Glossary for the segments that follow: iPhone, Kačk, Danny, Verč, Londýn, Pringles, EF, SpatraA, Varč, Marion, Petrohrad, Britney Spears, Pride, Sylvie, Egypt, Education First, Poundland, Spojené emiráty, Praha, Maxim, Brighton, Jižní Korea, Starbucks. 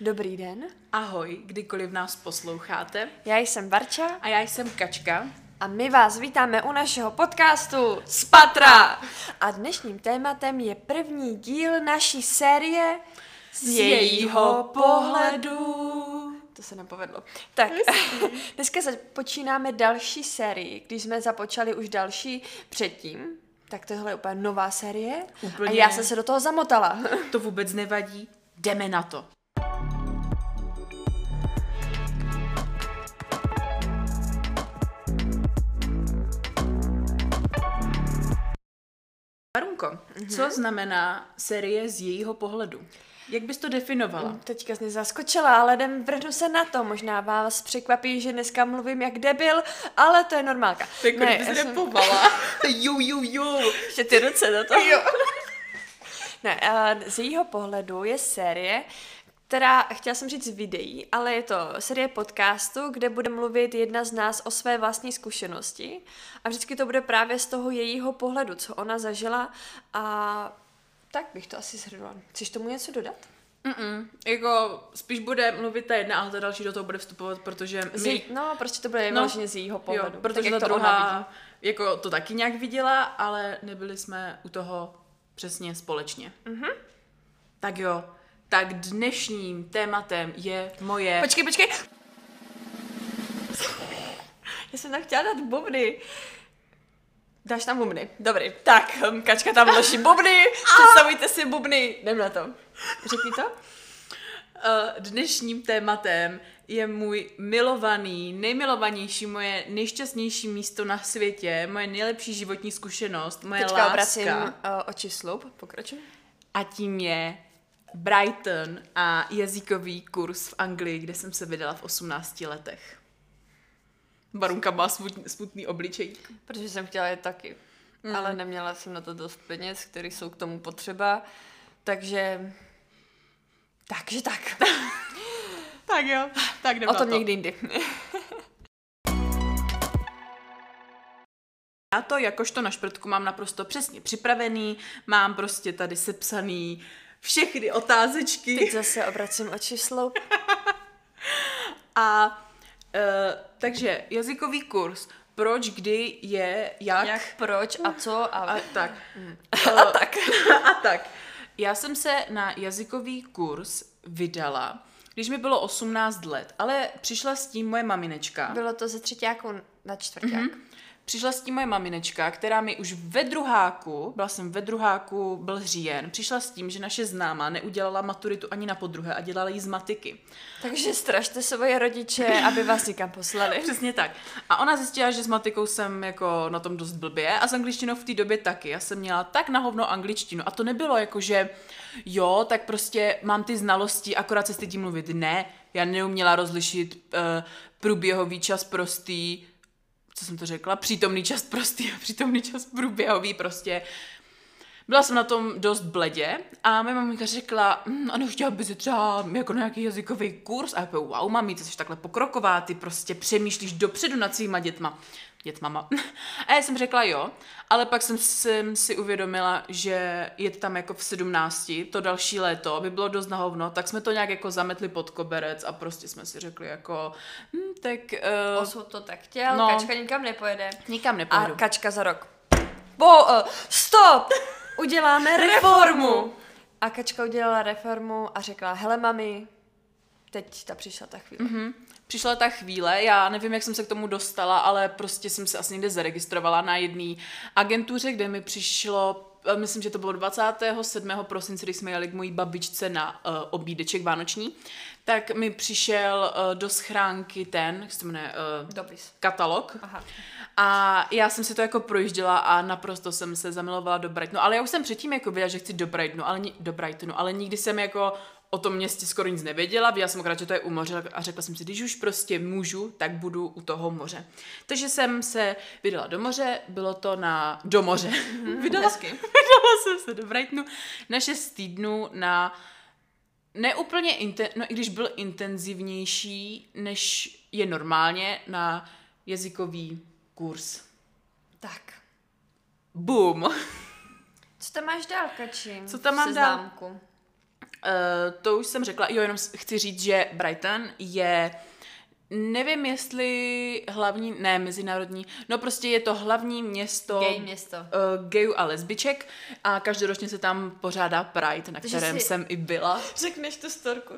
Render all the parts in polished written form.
Dobrý den. Ahoj, kdykoliv nás posloucháte. Já jsem Varča. A já jsem Kačka. A my vás vítáme u našeho podcastu SpatraA. A dnešním tématem je první díl naší série Z jejího pohledu. To se nám povedlo. Tak, dneska počínáme další sérii, když jsme započali už další předtím. Tak tohle je úplně nová série. Úplně. A já jsem se do toho zamotala. To vůbec nevadí, jdeme na to. Marunko, co znamená série z jejího pohledu? Jak bys to definovala? Teďka jsi mě zaskočila, ale vrhnu se na to. Možná vás překvapí, že dneska mluvím jak debil, ale to je normálka. Tak ne, kdyby jsi repovala. Ještě ty ruce do toho. Jo. Ne, z jejího pohledu je série, která, chtěla jsem říct videí, ale je to série podcastu, kde bude mluvit jedna z nás o své vlastní zkušenosti a vždycky to bude právě z toho jejího pohledu, co ona zažila a tak bych to asi shrnula. Chceš tomu něco dodat? Jako spíš bude mluvit ta jedna, ale ta další do toho bude vstupovat, protože prostě to bude vlastně z jejího pohledu. Jo, protože ta druhá jako to taky nějak viděla, ale nebyli jsme u toho přesně společně. Mm-hmm. Tak jo. Tak dnešním tématem je moje... Počkej! Já jsem tam chtěla dát bubny. Dáš tam bubny? Dobrý. Tak, Kačka tam vloží bubny, představujte si bubny. Jdem na to. Řekni to. Dnešním tématem je můj milovaný, nejmilovanější, moje nejšťastnější místo na světě, moje nejlepší životní zkušenost, moje teďka láska. Teďka obracím oči sloup, pokračuj. A tím je Brighton a jazykový kurz v Anglii, kde jsem se vydala v 18 letech. Barunka má smutný obličej. Protože jsem chtěla je taky, ale neměla jsem na to dost peněz, které jsou k tomu potřeba, takže tak. Tak jo, tak jdem na to. O tom někdy jindy. Já to jakožto na šprtku mám naprosto přesně připravený, mám prostě tady sepsaný všechny otázečky. Teď zase obracím oči sloup. Takže jazykový kurz. Proč, kdy, je, jak. Jak, proč a co a tak. A tak. Já jsem se na jazykový kurz vydala, když mi bylo 18 let, ale přišla s tím moje maminečka. Bylo to ze třetíáku na čtvrťák. Mm-hmm. Přišla s tím moje maminečka, která mi už byl říjen, přišla s tím, že naše známá neudělala maturitu ani na podruhé a dělala ji z matiky. Takže strašte svoje rodiče, aby vás někam poslali. Přesně tak. A ona zjistila, že s matikou jsem jako na tom dost blbě a s angličtinou v té době taky. Já jsem měla tak na hovno angličtinu a to nebylo jako, že jo, tak prostě mám ty znalosti, akorát se stydím mluvit. Ne, já neuměla rozlišit průběhový čas prostý, co jsem to řekla, přítomný čas prostý a přítomný čas průběhový prostě. Byla jsem na tom dost bledě a moje maminka řekla, ano, chtěla by si třeba jako nějaký jazykový kurz a já půjdu, wow, mami, ty jsi takhle pokroková, ty prostě přemýšlíš dopředu nad svýma dětmama. A já jsem řekla jo, ale pak jsem si uvědomila, že je tam jako v 17, to další léto by bylo dost na hovno, tak jsme to nějak jako zametli pod koberec a prostě jsme si řekli jako, tak... Osud to tak chtěl, no, Kačka nikam nepojede. Nikam nepojedu. A Kačka za rok. Stop! Uděláme reformu! A Kačka udělala reformu a řekla, hele mami, teď přišla ta chvíle. Mm-hmm. Přišla ta chvíle, já nevím, jak jsem se k tomu dostala, ale prostě jsem se asi někde zaregistrovala na jedné agentuře, kde mi přišlo, myslím, že to bylo 27. prosince, když jsme jeli k mojí babičce na obídeček vánoční, tak mi přišel do schránky jak se jmenuje, katalog. Aha. A já jsem si to jako projížděla a naprosto jsem se zamilovala do Brightonu, ale já už jsem předtím jako věděla, že chci do Brightonu, ale nikdy jsem jako o tom městě skoro nic nevěděla, viděla jsem akorát, že to je u moře a řekla jsem si, když už prostě můžu, tak budu u toho moře. Takže jsem se vydala do moře, bylo to do moře. Vydala jsem se do Brightonu na 6 týdnů na neúplně, i když byl intenzivnější, než je normálně, na jazykový kurz. Tak. Boom. Co tam máš dál, Kači? Co tam mám dál? To už jsem řekla, jo, jenom chci říct, že Brighton je, nevím jestli hlavní, ne, mezinárodní, no prostě je to hlavní město, gay město. Gayů a lesbiček a každoročně se tam pořádá Pride, na takže kterém jsem i byla. Řekneš tu storku?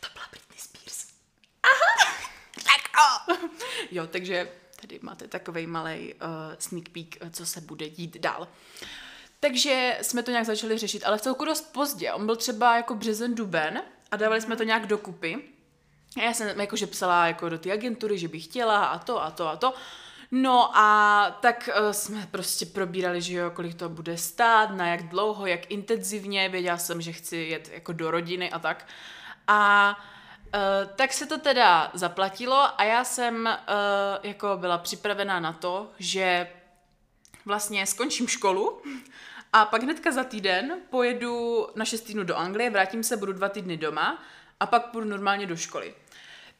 To byla Britney Spears. Aha! Tak o! Jo, takže tady máte takovej malej sneak peek, co se bude dít dál. Takže jsme to nějak začali řešit, ale v celku dost pozdě. On byl třeba jako březen, duben a dávali jsme to nějak dokupy. A já jsem jakože psala jako do té agentury, že bych chtěla a to a to a to. No a tak jsme prostě probírali, že jo, kolik to bude stát, na jak dlouho, jak intenzivně. Věděla jsem, že chci jet jako do rodiny a tak. A tak se to teda zaplatilo a já jsem jako byla připravená na to, že vlastně skončím školu a pak hnedka za týden pojedu na 6 týdnů do Anglie, vrátím se, budu 2 týdny doma a pak půjdu normálně do školy.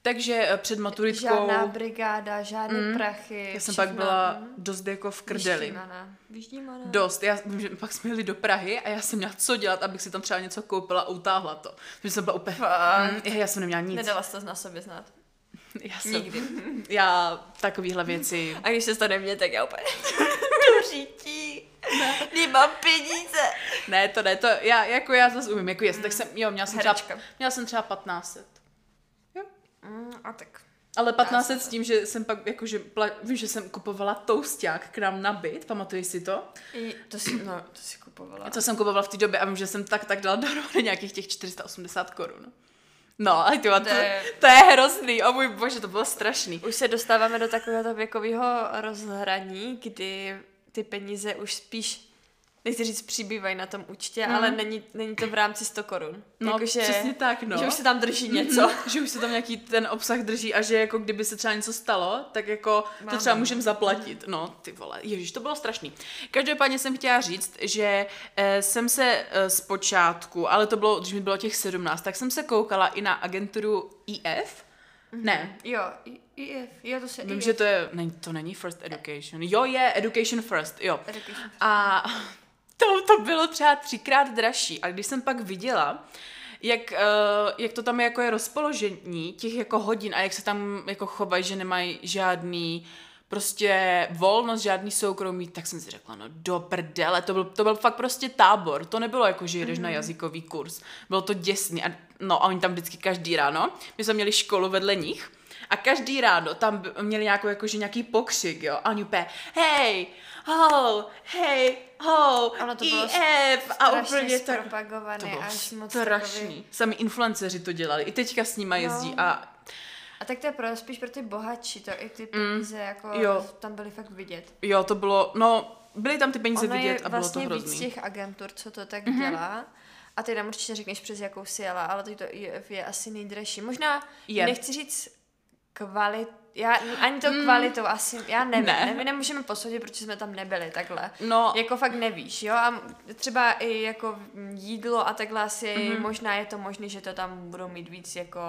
Takže před maturitkou... Žádná brigáda, žádné prachy. Já jsem všimná, pak byla dost jako v krdeli. Vyždímaná. Dost. Já, pak jsme jeli do Prahy a já jsem měla co dělat, abych si tam třeba něco koupila a utáhla to. Takže jsem byla úplně... Já jsem neměla nic. Nedala jsi to na sobě znát. Já jsem... Nikdy. Já takovýhle věci... A když se to neměl, tak já úplně... Nemám peníze. Ne, to ne, to já zase umím, jako jestli, tak jsem, jo, měla jsem třeba 1500. Jo. A tak. Ale 1500 s tím, že jsem pak, jakože, vím, že jsem kupovala tousták k nám na byt, pamatuješ si to? To si kupovala. To jsem kupovala v té době a vím, že jsem tak dala dohromady nějakých těch 480 korun. No, ale to je hrozný, o můj bože, to bylo strašný. Už se dostáváme do takového věkového rozhraní, kdy ty peníze už spíš, nechci říct, přibývají na tom účtě, ale není to v rámci 100 korun. No, jako, že, přesně tak, no. Že už se tam drží něco. Že už se tam nějaký ten obsah drží a že jako kdyby se třeba něco stalo, tak jako to třeba můžeme zaplatit. No, ty vole, ježiš, to bylo strašný. Každopádně jsem chtěla říct, že jsem se zpočátku, ale to bylo, když mi bylo těch 17, tak jsem se koukala i na agenturu EF, ne. Jo, IF. Jo, to se vím, IF. Že to je, ne, to není First Education. Jo, je Education First, jo. Education First. A to bylo třeba 3krát dražší. A když jsem pak viděla, jak to tam je, jako je rozpoložení těch jako hodin a jak se tam jako chovají, že nemají žádný prostě volnost, žádný soukromí, tak jsem si řekla, no do prdele, to byl fakt prostě tábor, to nebylo jako, že jdeš na jazykový kurz, bylo to děsný a oni tam vždycky každý ráno, my jsme měli školu vedle nich a každý ráno tam měli nějaký pokřik, jo, a oni úplně, hej, ho, EF, a úplně tak, to bylo strašný, sami influenceři to dělali, i teďka s nima jezdí a... A tak to je spíš pro ty bohatší, to i ty peníze jako tam byly fakt vidět. Jo, to bylo, byly tam ty peníze vidět a bylo vlastně to hrozný. Víc těch agentur, co to tak dělá. A ty nám určitě řekneš, přes jakou si jela, ale to je asi nejdražší. Možná nechci říct kvalitu. Já ani to kvalitou asi, já nevím, ne. My nemůžeme posoudit, protože jsme tam nebyli takhle. No. Jako fakt nevíš, jo, a třeba i jako jídlo a takhle asi možná je to možné, že to tam budou mít víc jako...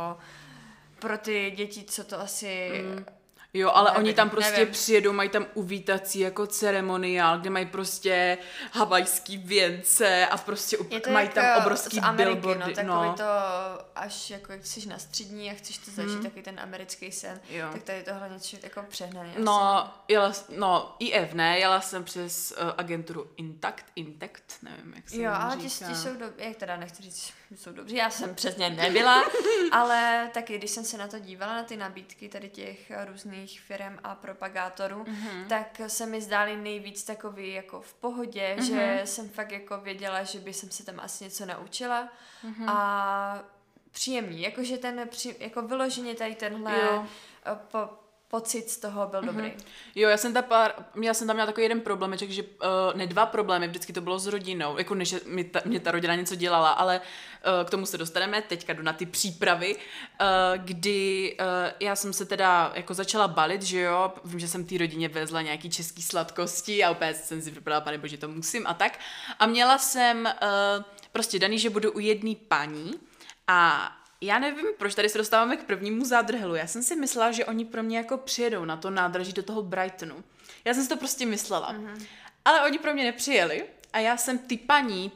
Pro ty děti, co to asi... Jo, ale nevím, oni tam prostě přijedou, mají tam uvítací jako ceremoniál, kde mají prostě havajský věnce a prostě mají jako tam obrovský Ameriky, billboardy. No, takový to, až jako jsi na střední a chceš to zažít, taky ten americký sen, jo. Tak tady tohle něco jako přehnaný. No, IF ne, jela jsem přes agenturu Intact, nevím, jak se jim říká. Jo, ale ti jsou dobří, jak teda nechci říct, jsou dobří, já jsem přes ně nebyla, ale taky, když jsem se na to dívala, na ty nabídky tady těch různých firem a propagátorů, tak se mi zdály nejvíc takový jako v pohodě, že jsem fakt jako věděla, že by jsem se tam asi něco naučila a příjemný, jakože ten jako vyloženě tady tenhle pocit z toho byl dobrý. Jo, já jsem tam měla takový jeden problémeček, že ne 2 problémy, vždycky to bylo s rodinou, jako než mě ta rodina něco dělala, ale k tomu se dostaneme, teďka jdu na ty přípravy, kdy já jsem se teda jako začala balit, že jo, vím, že jsem té rodině vezla nějaký český sladkosti a úplně jsem si vypadala, panebože, to musím a tak. A měla jsem prostě daný, že budu u jedné paní a já nevím, proč tady se dostáváme k prvnímu zádrhelu. Já jsem si myslela, že oni pro mě jako přijedou na to nádraží do toho Brightonu. Já jsem si to prostě myslela. Ale oni pro mě nepřijeli a já jsem ty paní,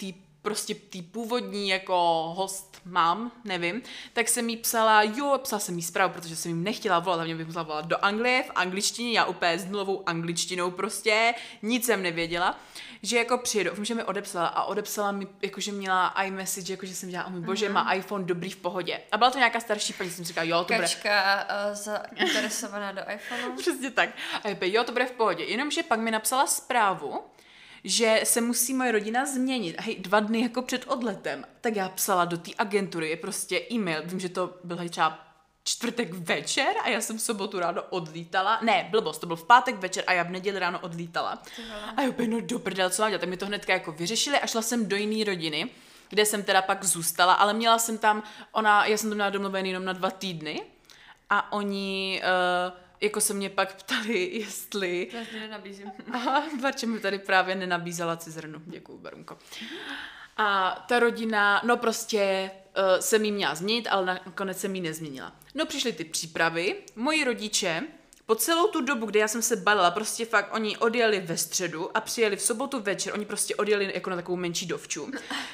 prostě tý původní jako host mám, nevím, tak jsem jí psala, jo, psala jsem jí zprávu, protože jsem jim nechtěla volat, a mě bych musela volat do Anglie, v angličtině, já úplně s nulovou angličtinou prostě, nic jsem nevěděla, že jako přijedu, vím, že mi odepsala a odepsala mi, jakože měla iMessage, jakože jsem dělala, můj bože, má iPhone, dobrý, v pohodě. A byla to nějaká starší paní, jsem říkala, jo, to bude. Kačka zainteresovaná do iPhoneu. Přesně tak. A jde, jo, to bude v pohodě. Jenomže pak mi napsala zprávu, že se musí moje rodina změnit. A hej, 2 dny jako před odletem. Tak já psala do té agentury, je prostě e-mail. Vím, že to byl třeba čtvrtek večer a já jsem v sobotu ráno odlítala. Ne, blbost, to byl v pátek večer a já v neděli ráno odlítala. A jo, no do prdele, co mám dělat? Tak mi to hnedka jako vyřešili a šla jsem do jiné rodiny, kde jsem teda pak zůstala, ale měla jsem tam, já jsem to měla domluvený jenom na 2 týdny a oni... jako se mě pak ptali, jestli... Já se nenabízím. Aha, Varče mi tady právě nenabízela cizrnu. Děkuju, Barunko. A ta rodina, no prostě jsem jí měla změnit, ale nakonec jsem jí nezměnila. No přišly ty přípravy, moji rodiče, po celou tu dobu, kdy já jsem se balila, prostě fakt oni odjeli ve středu a přijeli v sobotu večer, oni prostě odjeli jako na takovou menší dovču.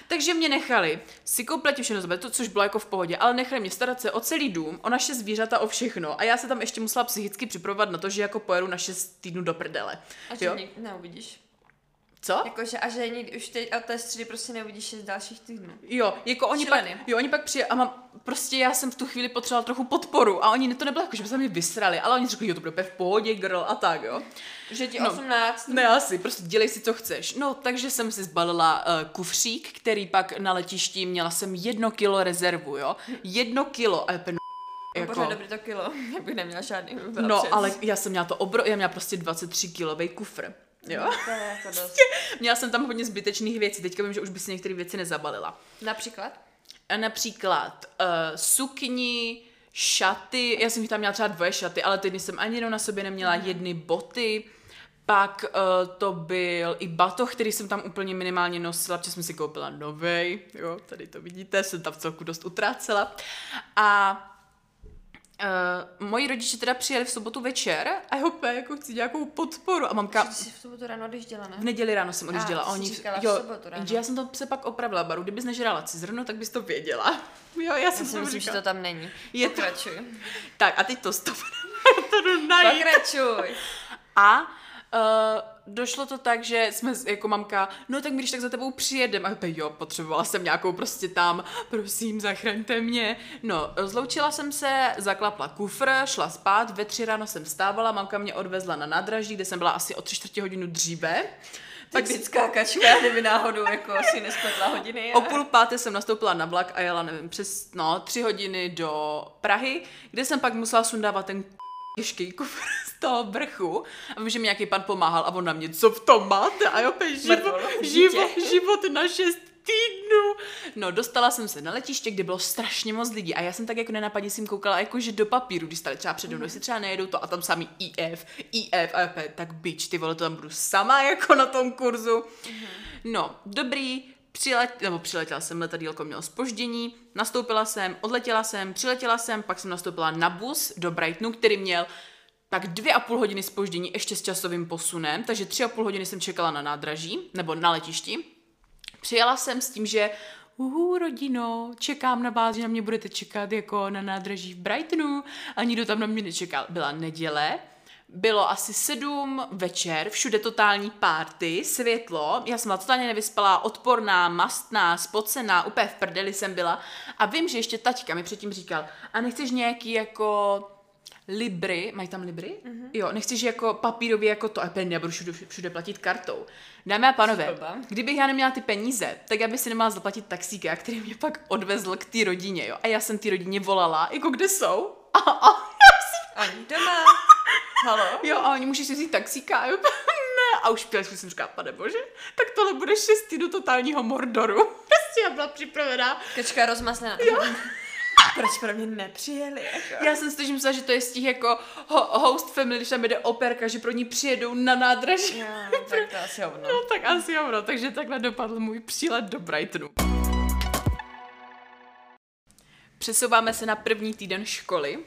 Takže mě nechali si kompletně všechno zabrat, to což bylo jako v pohodě, ale nechali mě starat se o celý dům, o naše zvířata, o všechno a já se tam ještě musela psychicky připravovat na to, že jako pojedu na 6 týdnů do prdele. A že nikdy neuvidíš. Co? Jakože a že nikdy už teď od té středy prostě neuvidíš 6 dalších týdnů. Jo, jako oni pak přijeli a mám, prostě já jsem v tu chvíli potřebovala trochu podporu a oni to nebylo jako, že by se mě vysrali, ale oni řekli, jo, to bude v pohodě, girl, a tak, jo. Že ti 18. Ne, asi, prostě dělej si, co chceš. No, takže jsem si zbalila kufřík, který pak na letišti měla jsem 1 kilo rezervu, jo. 1 kilo, ale jako... Bože, dobrý to kilo, já bych neměla žádný. No, přes. Ale já jsem měla já měla prostě 23 kilový kufr. Jo? To je jako dost. Měla jsem tam hodně zbytečných věcí, teďka vím, že už by si některé věci nezabalila. Například? Například sukni, šaty, já jsem tam měla třeba 2 šaty, ale teď jsem ani jednou na sobě neměla, 1 boty, pak to byl i batoh, který jsem tam úplně minimálně nosila, protože jsem si koupila novej, jo, tady to vidíte, jsem tam v celku dost utrácela a... moji rodiče teda přijeli v sobotu večer a já opět jako chci nějakou podporu a mamka... Ty jsi v sobotu ráno odjížděla, ne? V neděli ráno jsem odjížděla. A, ty jsi říkala, v sobotu ráno. Já jsem to se pak opravila, Baru, kdybys nežrala cizrnu, tak bys to věděla. Jo, já jsem to říkala. Myslím, že to tam není. Pokračuj. Tak a teď to to jdu najít. Pokračuj. A... došlo to tak, že jsme jako mamka, no tak když tak za tebou přijedem, a jo, potřebovala jsem nějakou prostě tam, prosím, zachraňte mě. No, rozloučila jsem se, zaklapla kufr, šla spát, ve 3 ráno jsem vstávala, mamka mě odvezla na nádraží, kde jsem byla asi o 3/4 hodinu dříve. Typická Kačka, kdyby náhodou jako si nespletla hodiny. Ale... O 4:30 jsem nastoupila na vlak a jela, nevím, přes, 3 hodiny do Prahy, kde jsem pak musela sundávat ten těžký kufr z toho vrchu a vím, že mi nějaký pan pomáhal a on na mě, co v tom máte? A jo, život na 6 týdnů. No, dostala jsem se na letiště, kde bylo strašně moc lidí a já jsem tak jako nenapadně jsem koukala jakože do papíru, když stali třeba přede mnou, jestli třeba nejedou to a tam samý IF a já, tak bič, ty vole, to tam budu sama jako na tom kurzu. No, dobrý, přiletěla jsem, letadílko mělo zpoždění, nastoupila jsem, odletěla jsem, přiletěla jsem, pak jsem nastoupila na bus do Brightonu, který měl tak 2,5 hodiny zpoždění ještě s časovým posunem, takže 3,5 hodiny jsem čekala na nádraží, nebo na letišti. Přijela jsem s tím, že rodino, čekám na vás, že na mě budete čekat jako na nádraží v Brightonu a nikdo tam na mě nečekal. Byla neděle, bylo asi 7 večer, všude totální party, světlo, já jsem byla totálně nevyspalá, odporná, mastná, spocená, úplně v prdeli jsem byla a vím, že ještě taťka mi předtím říkal, a nechceš nějaký jako libry, mají tam libry? Mm-hmm. Jo, nechceš jako papírový jako to, a nebudu všude platit kartou. Dámy a pánové, kdybych já neměla ty peníze, tak já bych si nemala zaplatit taxíka, který mě pak odvezl k té rodině, jo, a já jsem té rodině volala, jako kde jsou? Ani doma. Halo? Jo, a oni můžeš si vzít taxíka a jo, ne. A už pělečku jsem říkala, pane bože, tak tohle bude 6 týdnů totálního Mordoru. Prostě já byla připravená. Kačka rozmaslená. Jo. Proč pro mě nepřijeli? Jako? Já jsem si to myslela, že to je z těch jako host family, když tam jde operka, že pro ní přijedou na nádraží. No, tak to asi hovno. No, tak asi hovno. Takže takhle dopadl můj přílet do Brightonu. Přesouváme se na první týden školy.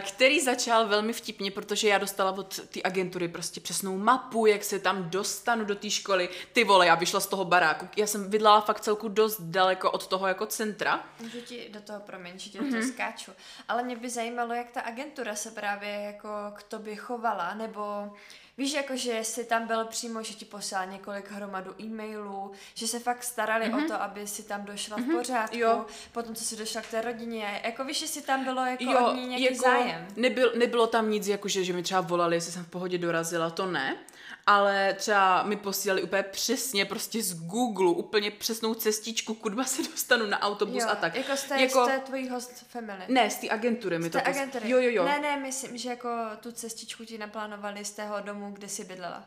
který začal velmi vtipně, protože já dostala od té agentury prostě přesnou mapu, jak se tam dostanu do té školy. Ty vole, já vyšla z toho baráku. Já jsem bydlela fakt celku dost daleko od toho jako centra. Můžu ti do toho, promiň, že ti do toho skáču. Ale mě by zajímalo, jak ta agentura se právě jako k tobě chovala, nebo... Víš, jakože jsi tam byl přímo, že ti poslal několik hromadu e-mailů, že se fakt starali o to, aby si tam došla v pořádku, jo. Potom, co si došla k té rodině, jako víš, jestli tam bylo jako jo, od ní nějaký jako zájem. Nebylo tam nic, jakože mi třeba volali, jestli jsem v pohodě dorazila, to ne, ale třeba mi posílali úplně přesně, prostě z Google, úplně přesnou cestičku, kudva se dostanu na autobus jo, a tak. Jako z té jako... tvojí host family. Ne, z té agentury mi to agentury. Jo. Ne, myslím, že jako tu cestičku ti naplánovali z tého domu, kde jsi bydlela.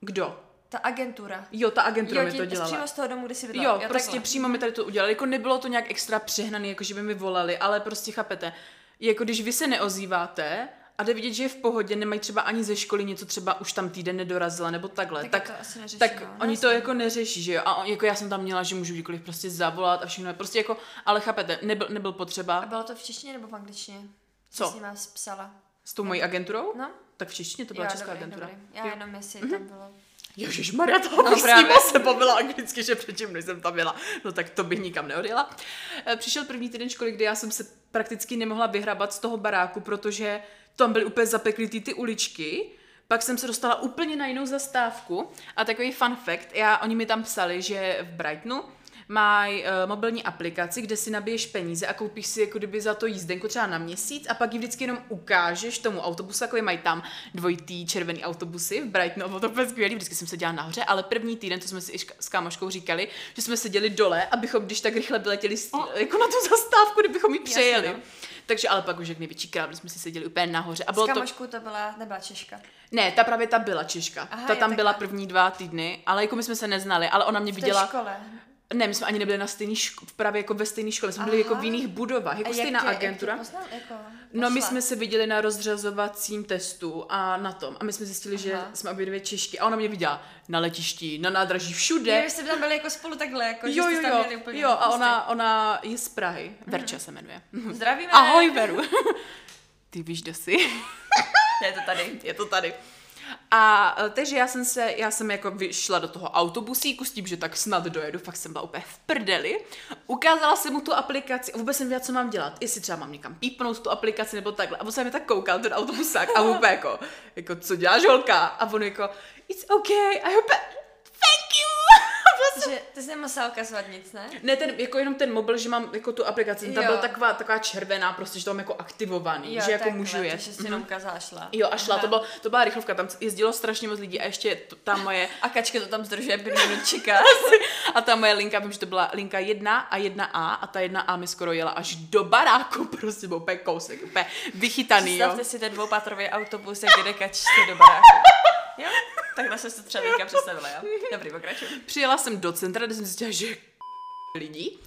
Kdo? Ta agentura. Jo, ta agentura mi to dělala. Jo, přímo z toho domu, kde jsi bydlela. Jo, prostě takhle. Přímo mi tady to udělali. Jako nebylo to nějak extra přehnaný, jako že by mi volali, ale prostě chápete. Jako když vy se neozýváte a jde vidět, že je v pohodě, nemají třeba ani ze školy něco, třeba už tam týden nedorazila nebo takhle. Tak oni to jako neřeší, že jo. A jako já jsem tam měla, že můžu kdykoliv prostě zavolat a všechno. Prostě jako, ale chápete, nebyl potřeba. A bylo to v češtině nebo v angličtině? Co jsi nám psala? S tou mojí agenturou? No. Tak v češtině to byla česká agentura. Já jenom jestli tam bylo... Ježišmarja, toho bych s nima se bavila anglicky, že předtím, než jsem tam jela. No tak to bych nikam neodjela. Přišel první týden školy, kdy já jsem se prakticky nemohla vyhrabat z toho baráku, protože tam byly úplně zapeklitý ty uličky. Pak jsem se dostala úplně na jinou zastávku. A takový fun fact, oni mi tam psali, že v Brightonu mají mobilní aplikaci, kde si nabiješ peníze a koupíš si jako kdyby za to jízdenku třeba na měsíc a pak ji vždycky jenom ukážeš tomu autobusu, jako mají tam dvojitý červený autobusy v Brightonu, bylo to úplně skvělý, vždycky jsem se dělala nahoře, ale první týden, to jsme si s kámoškou říkali, že jsme seděli dole, abychom když tak rychle vyletěli jako na tu zastávku, kdybychom ji přejeli. Jasně, no. Takže ale pak už jak největší král, jsme si seděli úplně nahoře. A bylo s kámoškou nebyla Češka. Ne, ta byla Češka. Aha, ta tam byla první 2 týdny, ale jako my jsme se neznali, ale ona mě viděla. Ne, my jsme ani nebyli na stejný právě jako ve stejné škole, jsme byli jako v jiných budovách, jako stejná agentura. No my jsme se viděli na rozřazovacím testu a na tom. A my jsme zjistili, že jsme obě dvě Češky. A ona mě viděla na letišti, na nádraží, všude. Jo, vy jste tam byli jako spolu takhle, jako že jste tam měli úplně. Jo, a ona je z Prahy. Verča se jmenuje. Zdravíme. Ahoj, Veru. Ty víš, kde jsi? Je to tady. A takže já jsem jako vyšla do toho autobusíku s tím, že tak snad dojedu, fakt jsem byla úplně v prdeli. Ukázala jsem mu tu aplikaci a vůbec jsem věděla, co mám dělat, jestli třeba mám někam pípnout tu aplikaci nebo takhle. A on se mi tak koukal, ten autobusák a vůbec jako co děláš, holka? A on jako, it's okay, I hope thank you. Že ty jsi nemusela ukazovat nic, ne? Ne, jako jenom ten mobil, že mám jako tu aplikaci, ta byla taková červená, prostě, že to mám jako aktivovaný, jo, že jako můžu jet. Že jsi jenom ukázala, šla. Jo, a šla, to byla rychlovka, tam jezdilo strašně moc lidí a ještě ta moje... A Kačka to tam zdržuje, 5 minut čeká. A ta moje linka, vím, že to byla linka 1 a 1A a ta 1A mi skoro jela až do baráku, prostě byl úplně kousek, úplně vychytaný, jo. Představte si ten 2patrový autobus, jak jede Kačka do baráku. Jo? Takhle jsem se třeba teďka představila, jo? Dobrý, pokračuj. Přijela jsem do centra, kde jsem zjistila, že je lidí.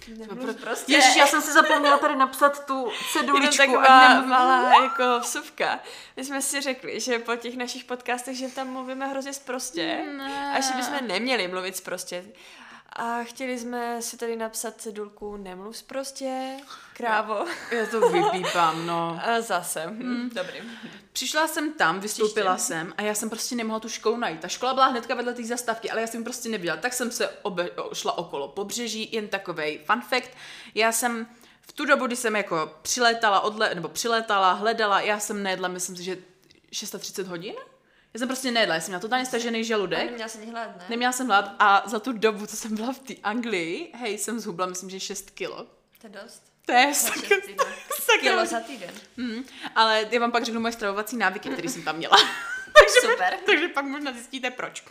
Prostě. Ježiš, já jsem si zapomněla tady napsat tu ceduličku. Jenom taková malá jako vsuvka. My jsme si řekli, že po těch našich podcastech, že tam mluvíme hrozně sprostě. A že bychom neměli mluvit sprostě. A chtěli jsme si tady napsat cedulku Nemluv sprostě, krávo. Já to vypípám, no. A zase. Dobrý. Přišla jsem tam, vystoupila jsem a já jsem prostě nemohla tu školu najít. Ta škola byla hnedka vedle té zastávky, ale já jsem prostě neviděla. Tak jsem se šla okolo pobřeží, jen takovej fun fact. Já jsem v tu dobu, kdy jsem jako přilétala, hledala, já jsem nejedla, myslím si, že 630 hodin? Já jsem prostě nejedla, já jsem měla totálně stažený žaludek. Neměla jsem hlad a za tu dobu, co jsem byla v té Anglii, jsem zhubla, myslím, že 6 kilo. To je dost. To je kilo za týden. Ale já vám pak řeknu moje stravovací návyky, které jsem tam měla. takže pak možná zjistíte proč.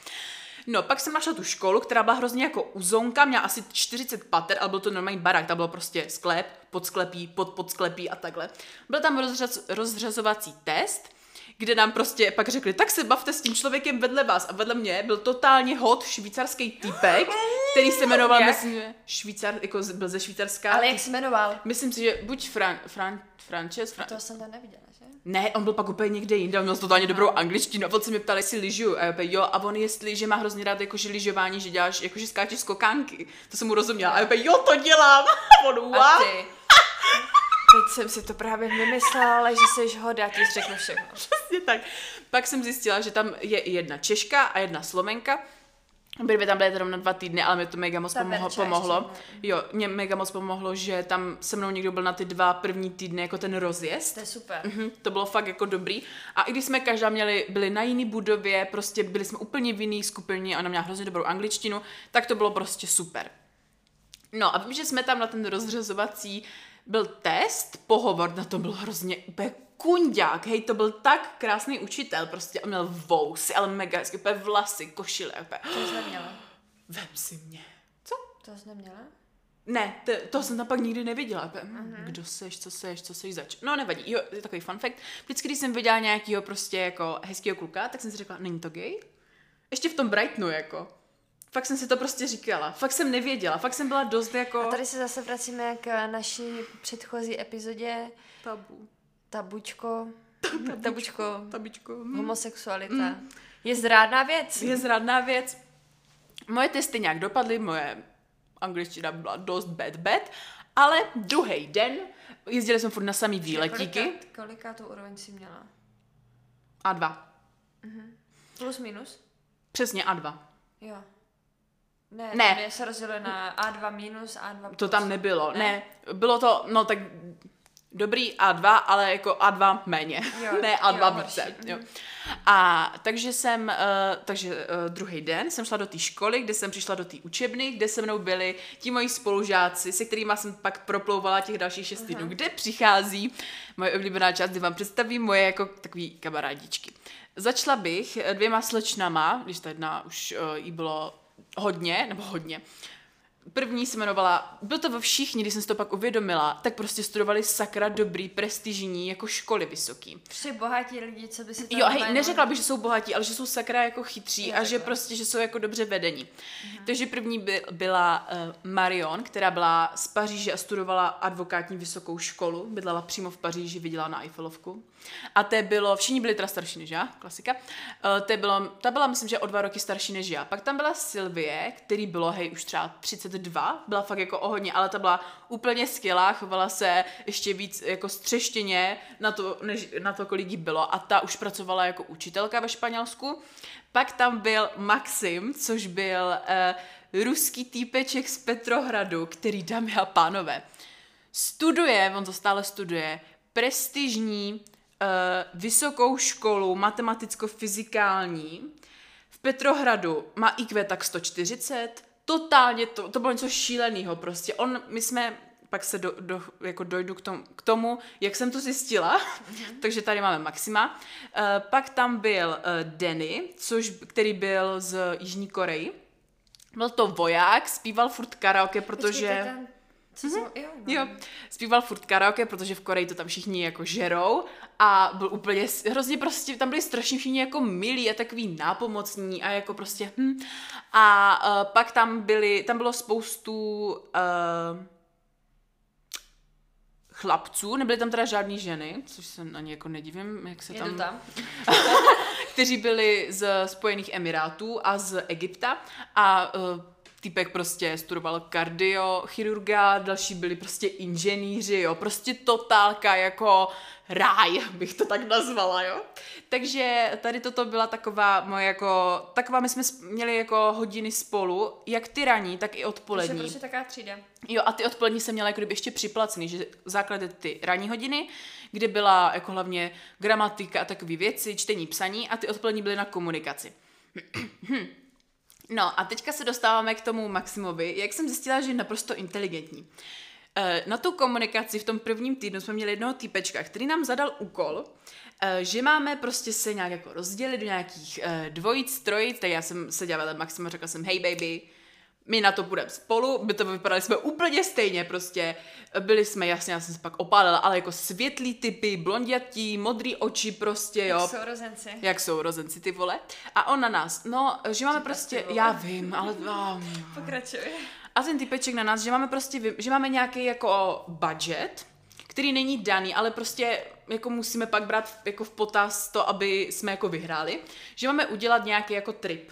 No, pak jsem našla tu školu, která byla hrozně jako uzonka, měla asi 40 pater, ale byl to normální barák, tam bylo prostě sklep, podsklepí, podsklepí a takhle. Byl tam rozřazovací test, kde nám prostě pak řekli, tak se bavte s tím člověkem vedle vás. A vedle mě byl totálně hot švýcarský týpek, který se jmenoval, myslím, Švýcar, jako byl ze Švýcarska. Ale jak se jmenoval? Myslím si, že buď Frančes. To jsem tam neviděla, že? Ne, on byl pak úplně někde jinde, on měl totálně dobrou angličtinu. A on se mě ptal, jestli lyžu. A jo, a on jestli, že má hrozně rád jakože lyžování, že děláš, jakože skáčeš z kokánky. To jsem mu rozuměla. A jo, to dělám. A on, wow. Teď jsem si to právě nemyslela, že seš hoda, ti řeknu všechno. Přesně tak. Pak jsem zjistila, že tam je jedna Češka a jedna Slovenka. Byli tam byli jenom na 2 týdny, ale mi to mega moc pomohlo. Jo, mě mega moc pomohlo, že tam se mnou někdo byl na ty 2 první týdny, jako ten rozjezd. To je super. Mhm, to bylo fakt jako dobrý. A i když jsme každá byli na jiný budově, prostě byli jsme úplně v jiný skupině a ona měla hrozně dobrou angličtinu, tak to bylo prostě super. No a vím, že jsme tam na ten rozřazovací byl test, pohovor, na to byl hrozně úplně kunďák, hej, to byl tak krásný učitel, prostě on měl vousy, ale mega hezky, úplně vlasy, košile, úplně. To jsi neměla. Vem si mě. Co? To jsi neměla? Ne, to jsem tam pak nikdy neviděla. Kdo seš, co seš zač? No nevadí, jo, je takový fun fact. Vždycky, když jsem viděla nějakýho prostě jako hezkýho kluka, tak jsem si řekla, není to gay? Ještě v tom Brightonu jako. Fakt jsem si to prostě říkala. Fakt jsem nevěděla. Fakt jsem byla dost jako... A tady se zase vracíme k naší předchozí epizodě. Tabučko. Homosexualita. Je zrádná věc. Moje testy nějak dopadly, moje angličtina byla dost bad, ale druhý den jezdila jsem furt na samý výletíky. Kolika tu úroveň jsi měla? A2. Mhm. Plus minus? Přesně A2. Jo. Ne. Mě se rozdělilo na A2 minus, A2 plus. To tam nebylo, ne. Bylo to, no tak dobrý A2, ale jako A2 méně, jo, ne A2 více. Jo. A takže druhý den jsem šla do té školy, kde jsem přišla do té učebny, kde se mnou byli ti moji spolužáci, se kterými jsem pak proplouvala těch dalších 6 dnů, kde přichází moje oblíbená část, kdy vám představím moje jako takový kamarádičky. Začala bych 2 slečnama, když ta jedna už jí bylo hodně. První se jmenovala, byl to všichni, když jsem si to pak uvědomila, tak prostě studovali sakra dobrý, prestižní, jako školy vysoký. Vše bohatí lidi, co by si to... Jo, hej, neřekla bych, že jsou bohatí, ale že jsou sakra jako chytří a že prostě, že jsou jako dobře vedení. Takže první byla Marion, která byla z Paříže a studovala advokátní vysokou školu, bydlela přímo v Paříži, viděla na Eiffelovku. A té bylo, všichni byli teda starší než já, klasika. Ta byla, myslím, že o 2 roky starší než já. Pak tam byla Sylvie, který bylo, hej, už třeba 32, byla fakt jako o hodně, ale ta byla úplně skvělá, chovala se ještě víc jako střeštěně na to, kolik jí bylo. A ta už pracovala jako učitelka ve Španělsku. Pak tam byl Maxim, což byl ruský týpeček z Petrohradu, který, dámy a pánové, studuje, on to stále studuje, prestižní vysokou školu matematicko-fyzikální v Petrohradu, má IQ tak 140, totálně to bylo něco šílenýho prostě. Pak se jako dojdu k tomu, jak jsem to zjistila, takže tady máme Maxima. Pak tam byl Danny, který byl z Jižní Koreji. Byl to voják, zpíval furt karaoke, protože... Zpíval furt karaoke, protože v Koreji to tam všichni jako žerou a byl úplně hrozně prostě, tam byli strašně všichni jako milí a takový nápomocní a jako prostě A pak tam bylo spoustu chlapců, nebyly tam teda žádný ženy, což se ani jako nedivím, jak se tam... kteří byli z Spojených Emirátů a z Egypta a... Týpek prostě studoval kardiochirurga, další byli prostě inženýři, jo, prostě totálka jako ráj, bych to tak nazvala, jo. Takže tady toto byla taková, my jsme měli jako hodiny spolu, jak ty ranní, tak i odpolední. Takže prostě taková třída. Jo, a ty odpolední jsem měla jako kdyby ještě připlacený, že základ je ty ranní hodiny, kde byla jako hlavně gramatika a takové věci, čtení, psaní a ty odpolední byly na komunikaci. No a teďka se dostáváme k tomu Maximovi, jak jsem zjistila, že je naprosto inteligentní. Na tu komunikaci v tom prvním týdnu jsme měli jednoho týpečka, který nám zadal úkol, že máme prostě se nějak jako rozdělit do nějakých dvojic, trojic, tak já jsem seděla vedle Maxima a řekla jsem, hej baby, my na to půjdeme spolu, by to vypadali jsme úplně stejně prostě, byli jsme jasně, já jsem se pak opálila, ale jako světlí typy, blondětí, modrý oči prostě, jo. Jak sourozenci, ty vole. A on na nás, no, že máme prostě, já vím, ale... Pokračuj. A ten typeček na nás, že máme prostě, že máme nějaký jako budget, který není daný, ale prostě jako musíme pak brát jako v potaz to, aby jsme jako vyhráli, že máme udělat nějaký jako trip.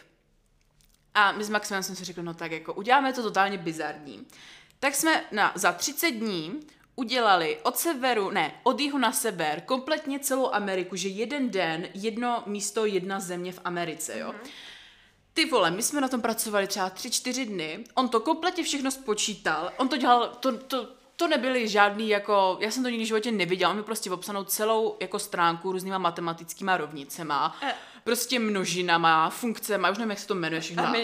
A my s Maximem jsme si řekli, no tak jako uděláme to totálně bizarní. Tak jsme za 30 dní udělali od severu, ne, od jihu na sever, kompletně celou Ameriku, že jeden den, jedno místo, jedna země v Americe, jo. Mm-hmm. Ty vole, my jsme na tom pracovali třeba 3-4 dny, on to kompletně všechno spočítal, on to dělal, to nebyly žádný jako, já jsem to nikdy v životě neviděla, on mi prostě obsanou celou jako stránku různýma matematickýma rovnicema, prostě množinama, funkcema, už nevím, jak se to jmenuje všechno. A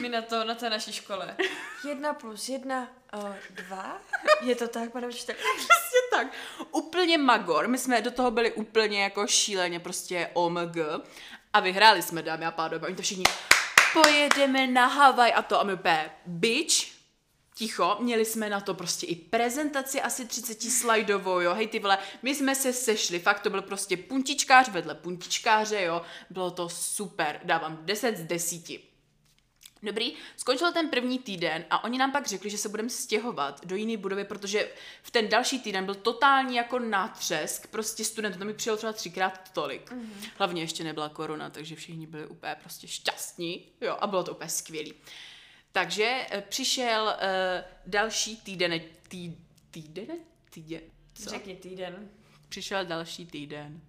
my na té naší škole. 1 + 1 = 2? Je to tak, pane učiteli? Prostě tak. Úplně magor, my jsme do toho byli úplně jako šíleně, prostě OMG. A vyhráli jsme, dámy a pádové, oni to všichni... Pojedeme na Havaj a to a my úplně bitch, ticho, měli jsme na to prostě i prezentaci asi 30 slajdovou, jo, hej ty vole, my jsme se sešli, fakt to byl prostě puntičkář vedle puntičkáře, jo, bylo to super, dávám 10 z 10. Dobrý, skončil ten první týden a oni nám pak řekli, že se budeme stěhovat do jiné budovy, protože v ten další týden byl totální jako nátřesk, prostě studentů, tam mi přijelo třeba 3x tolik. Mm-hmm. Hlavně ještě nebyla korona, takže všichni byli úplně prostě šťastní, jo, a bylo to úplně skvělý. Takže přišel další týden. Řekni týden. Přišel další týden.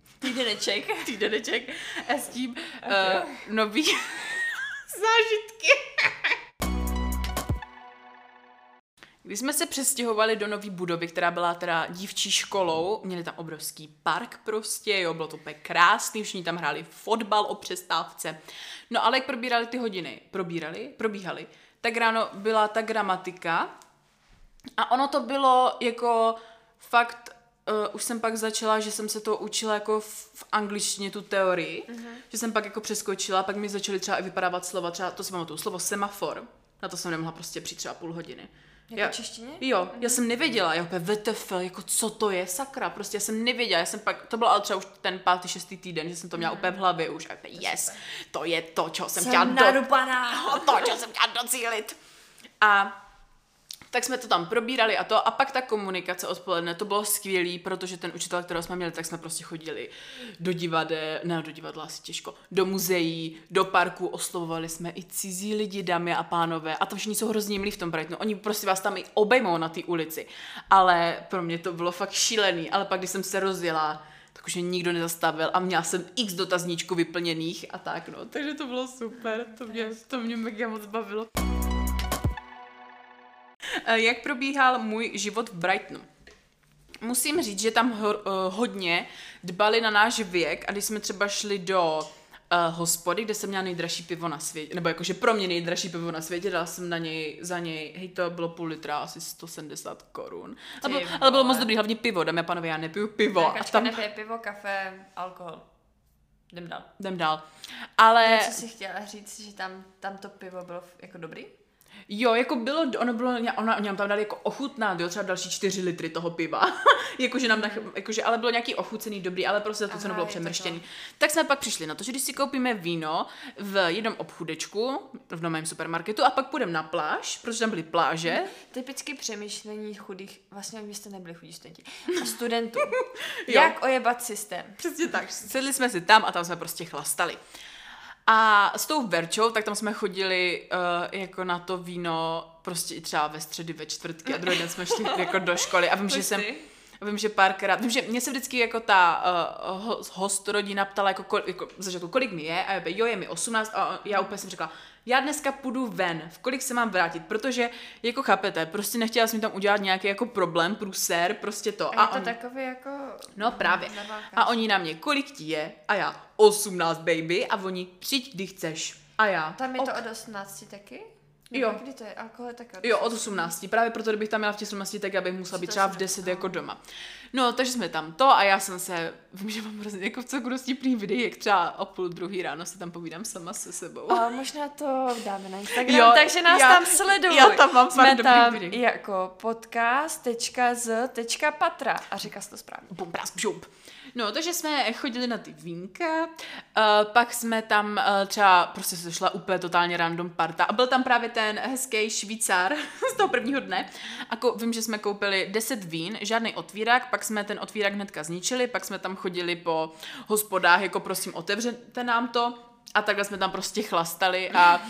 Týdeneček. A s tím okay. Nový... zážitky. Když jsme se přestěhovali do nový budovy, která byla teda dívčí školou, měli tam obrovský park prostě, jo, bylo to úplně krásný, všichni tam hráli fotbal o přestávce. No ale jak probírali ty hodiny? Probíhaly. Tak ráno byla ta gramatika a ono to bylo jako fakt... už jsem pak začala, že jsem se to učila jako v angličtině, tu teorii, že jsem pak jako přeskočila, pak mi začaly třeba i vypadávat slova, třeba to si pamatuju, slovo semafor, na to jsem nemohla prostě přijít třeba půl hodiny. Jako češtině? Jo, já jsem nevěděla, já úplně WTF, jako co to je, sakra, prostě já jsem nevěděla, já jsem pak, to byl ale třeba už ten 5., 6. týden, že jsem to měla úplně v hlavě už a úplně, yes, to je to, čeho jsem chtěla docílit. A tak jsme to tam probírali a to, a pak ta komunikace odpoledne, to bylo skvělý, protože ten učitel, kterého jsme měli, tak jsme prostě chodili do divadla asi těžko, do muzeí, do parku, oslovovali jsme i cizí lidi, dámy a pánové, a to všichni jsou hrozně milí v tom Brightonu, oni prostě vás tam i obejmou na té ulici, ale pro mě to bylo fakt šílený, ale pak, když jsem se rozjela, tak už nikdo nezastavil a měla jsem x dotazníčků vyplněných a tak, no, takže to bylo super, to mě mega moc bavilo. Jak probíhal můj život v Brightonu? Musím říct, že tam hodně dbali na náš věk a když jsme třeba šli do hospody, kde jsem měla nejdražší pivo na světě, nebo jakože pro mě nejdražší pivo na světě, dala jsem za něj, hej, to bylo 0,5 litru, asi 170 korun. Ale bylo moc dobrý, hlavně pivo, dámy a pánové, já nepiju pivo. Kačka a tam... nepije pivo, kafe, alkohol. Jdem dál. Ale... co jsi chtěla říct, že tam to pivo bylo jako dobrý? Jo, jako oni nám tam dali jako ochutnat, jo, třeba další 4 litry toho piva, ale bylo nějaký ochucený, dobrý, ale prostě za to, co nebylo přemrštěný. Tak jsme pak přišli na to, že když si koupíme víno v jednom obchudečku, v novém supermarketu a pak půjdeme na pláž, protože tam byly pláže. Typicky přemýšlení chudých, vlastně vy jste nebyli chudí studenti, a studentů, jak ojebat systém. Přesně tak, sedli jsme si tam a tam jsme prostě chlastali. A s tou Verčou, tak tam jsme chodili jako na to víno prostě i třeba ve středy, ve čtvrtky a druhý den jsme šli jako do školy a vím, že párkrát, mě se vždycky jako ta host rodina ptala jako kolik mi je a je mi 18 a já úplně jsem řekla, já dneska půjdu ven, v kolik se mám vrátit, protože jako chápete, prostě nechtěla jsem tam udělat nějaký jako problém, průser, prostě to. A je to on... takový jako... No právě. A oni na mě, kolik ti je? A já, 18 baby a oni, přijď, kdy chceš. A já. Tam je to od 18 taky? Jo. Kdy to je? Alkohol taky od 18? Jo, od 18. Právě proto, kdybych tam měla v těch 18, tak já bych musela být třeba v 10 jako doma. No, takže jsme tam to a já jsem se, vím, že mám hrozně jako v celku vtipný videa, jak třeba 0,5 ráno se tam povídám sama se sebou. A možná to dáme na Instagram, jo, takže nás tam sledují. Já tam mám pár dobrých videí. Jsme tam jako podcast.z.patra a říká se to správně. No, takže jsme chodili na ty vínka, pak jsme tam třeba prostě se šla úplně totálně random parta a byl tam právě ten hezký Švýcar z toho prvního dne a vím, že jsme koupili 10 vín, žádný otvírák, pak jsme ten otvírák hnedka zničili, pak jsme tam chodili po hospodách, jako prosím otevřete nám to a takhle jsme tam prostě chlastali a...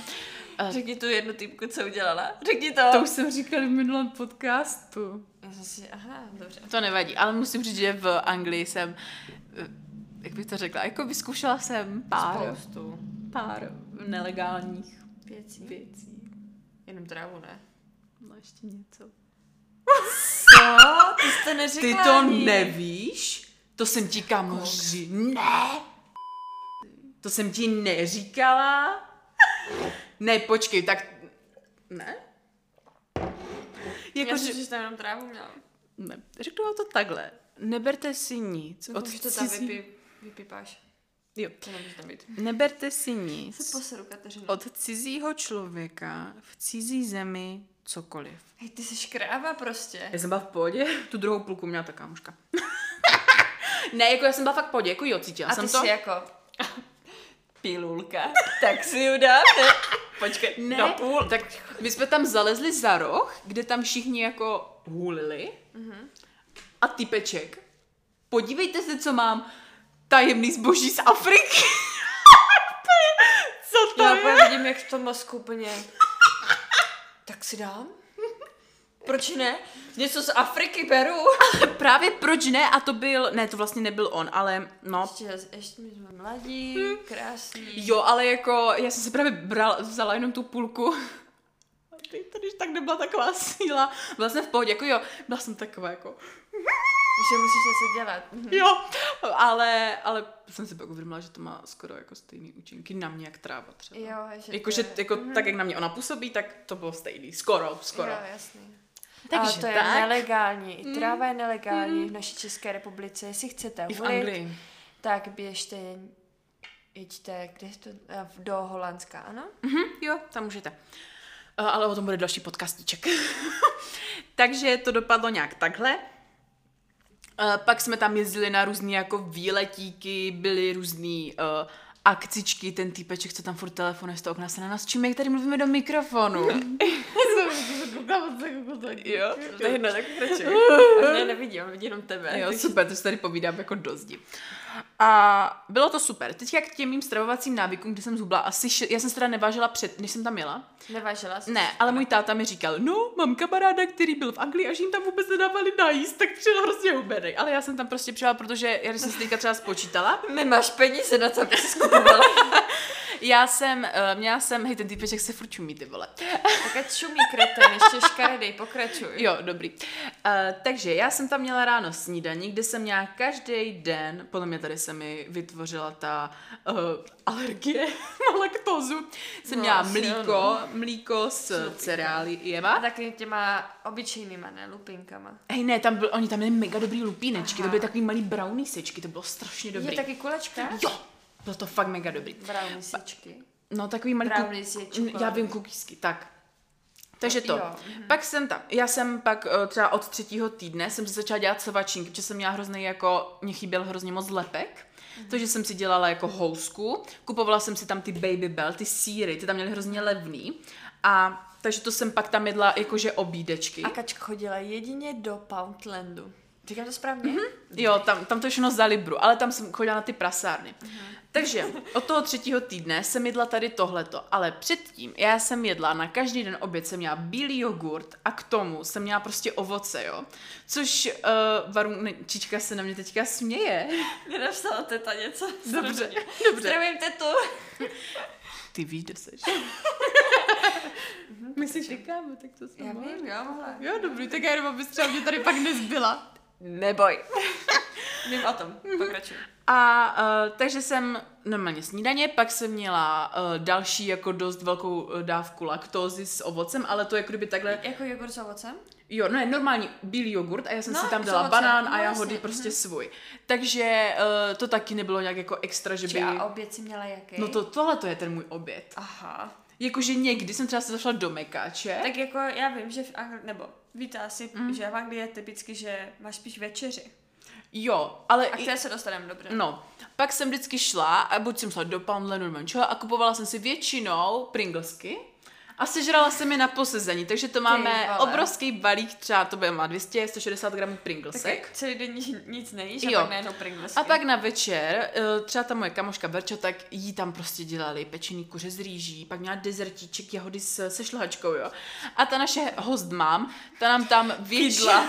Řekni tu jednu týpku, co udělala. Řekni to. To už jsem říkala v minulém podcastu. Zase, aha, dobře. To nevadí, ale musím říct, že v Anglii jsem, jak bych to řekla, jako vyzkoušela jsem pár nelegálních věcí. Jenom trávu, ne? No ještě něco. Co? Ty jsi to neřekla. Ty to ani nevíš? To jsem ti kamoři. Ne! To jsem ti neříkala? Ne, počkej, tak... Ne? Jako, já si že jsi tam jenom trávu měla. Ne, řeknu vám to takhle. Neberte si nic. Už to tam vypípáš. Jo. To nemůže tam být. Neberte si nic od cizího člověka v cizí zemi cokoliv. Hej, ty jsi škráva prostě. Já jsem byla v pohodě, tu druhou půlku měla ta kámoška. Ne, jako já jsem byla fakt v pohodě, jako jo, cítila jsem to. A ty jsi jako... pilulka, tak si ji dáme. Počkej, ne. Do půl. Tak my jsme tam zalezli za roh, kde tam všichni jako hulili. Mm-hmm. A typeček, podívejte se, co mám. Tajemný zboží z Afriky. Co to je? Já vidím, jak v tom mozku úplně. Tak si dám? Proč ne? Něco z Afriky beru. Ale právě proč ne? A to byl, ne, to vlastně nebyl on, ale no. Ještě my jsme mladí, krásní. Jo, ale jako, já jsem se právě vzala jenom tu půlku. A teď to, když tak nebyla taková síla. Byla jsem v pohodě, jako jo, byla jsem taková jako... že musíš něco dělat. Mhm. Jo, ale jsem si pak uvědomila, že to má skoro jako stejný účinky na mě, jak tráva třeba. Jo, že jako, jako tak, jak na mě ona působí, tak to bylo stejný. Skoro. Jo, jasný. Takže ale to je nelegální. Tráva je nelegální v naší České republice. Jestli chcete volit, tak běžte, jeďte do Holandska, ano? Jo, tam můžete. Ale o tom bude další podcastíček. Takže to dopadlo nějak takhle. Pak jsme tam jezdili na různý jako výletíky, byly různý akcičky, ten týpeček, co tam furt telefonuje z toho okna se na nás čím, jak tady mluvíme do mikrofonu. Jo, to je jedno, tak kračej. On mě nevidí, on vidí jenom tebe. Jo, super, to si tady povídám jako do zdi. A bylo to super. Teď jak k těm mým stravovacím návykům, kdy jsem zhubla, asi já jsem se teda nevážela před, než jsem tam jela. Nevážela jsem? Ne, ale můj táta mi říkal, no, mám kamaráda, který byl v Anglii a že jim tam vůbec nedávali najíst, tak přijela hrozně hubenej. Ale já jsem tam prostě přijela, protože já jsem si teďka třeba spočítala. Nemáš peníze na to, aby jsi skupovala. Měla jsem, hej, ten týpeček se furt čumí, ty vole. Tak ať čumí, kreten, ještě škaredej, pokračuj. Jo, dobrý. Takže já jsem tam měla ráno snídaní, kde jsem měla každý den, podle mě tady se mi vytvořila ta alergie na laktózu. Jsem měla mlíko s cereáliema. Taky těma obyčejnýma, ne, lupinkama. Hej, ne, oni tam měli mega dobrý lupínečky, to byly takový malý browniesečky, to bylo strašně dobrý. Je taky kulečka? Jo. Bylo to fakt mega dobrý. Browniesičky. No, takový malý já vím, kukísky, tak. Takže to. Jo. Pak jsem tam, já jsem pak třeba od 3. týdne jsem se začala dělat svačinky, protože jsem měla hrozný jako, mě chyběl hrozně moc lepek. Takže jsem si dělala jako housku, kupovala jsem si tam ty Baby Bell, ty sýry, ty tam měly hrozně levný. A takže to jsem pak tam jedla jakože obídečky. A Kačka chodila jedině do Poundlandu. Říkám to správně? Mm-hmm. Jo, tam to je všechno za libru, ale tam jsem chodila na ty prasárny. Mm-hmm. Takže od toho 3. týdne jsem jedla tady tohleto, ale předtím já jsem jedla na každý den oběd, jsem měla bílý jogurt a k tomu jsem měla prostě ovoce, jo. Což Varunčička se na mě teďka směje. Mě napsala teta něco. Dobře. Zdravím tetu. Ty víš, kde seš. My si říkáme, tak to jsme. Já vím, jo, dobrý, tak já jenom, abys třeba mě tady pak nezbyla. Neboj. Vím o tom, pokračuji. A takže jsem normálně snídaně, pak jsem měla další jako dost velkou dávku laktózy s ovocem, ale to je jako kdyby takhle... Jako jogurt s ovocem? Jo, no je normální bílý jogurt a já jsem si tam dala banán a jahody prostě svůj. Takže to taky nebylo nějak jako extra, že by... A oběd si měla jaký? No tohle to je ten můj oběd. Aha. Jakože někdy jsem třeba se zašla do mekáče. Tak jako já vím, že víte asi, že v Anglii je typicky, že máš spíš večeři. Jo, ale... A které se dostaneme, dobře. No, pak jsem vždycky šla, a buď jsem šla do Poundlandu, a kupovala jsem si většinou Pringlesky. A sežrala jsem je na posezení, takže to máme obrovský balík, třeba to bude má 200, 160 gramů Pringlesek. Tak celý den nic nejíš a pak najednou Pringlesky. A pak na večer, třeba ta moje kamoška Verča, tak jí tam prostě dělali pečený kuře z rýží, pak měla dezertíček, jahody se šlehačkou, jo. A ta naše host mám, ta nám tam vědla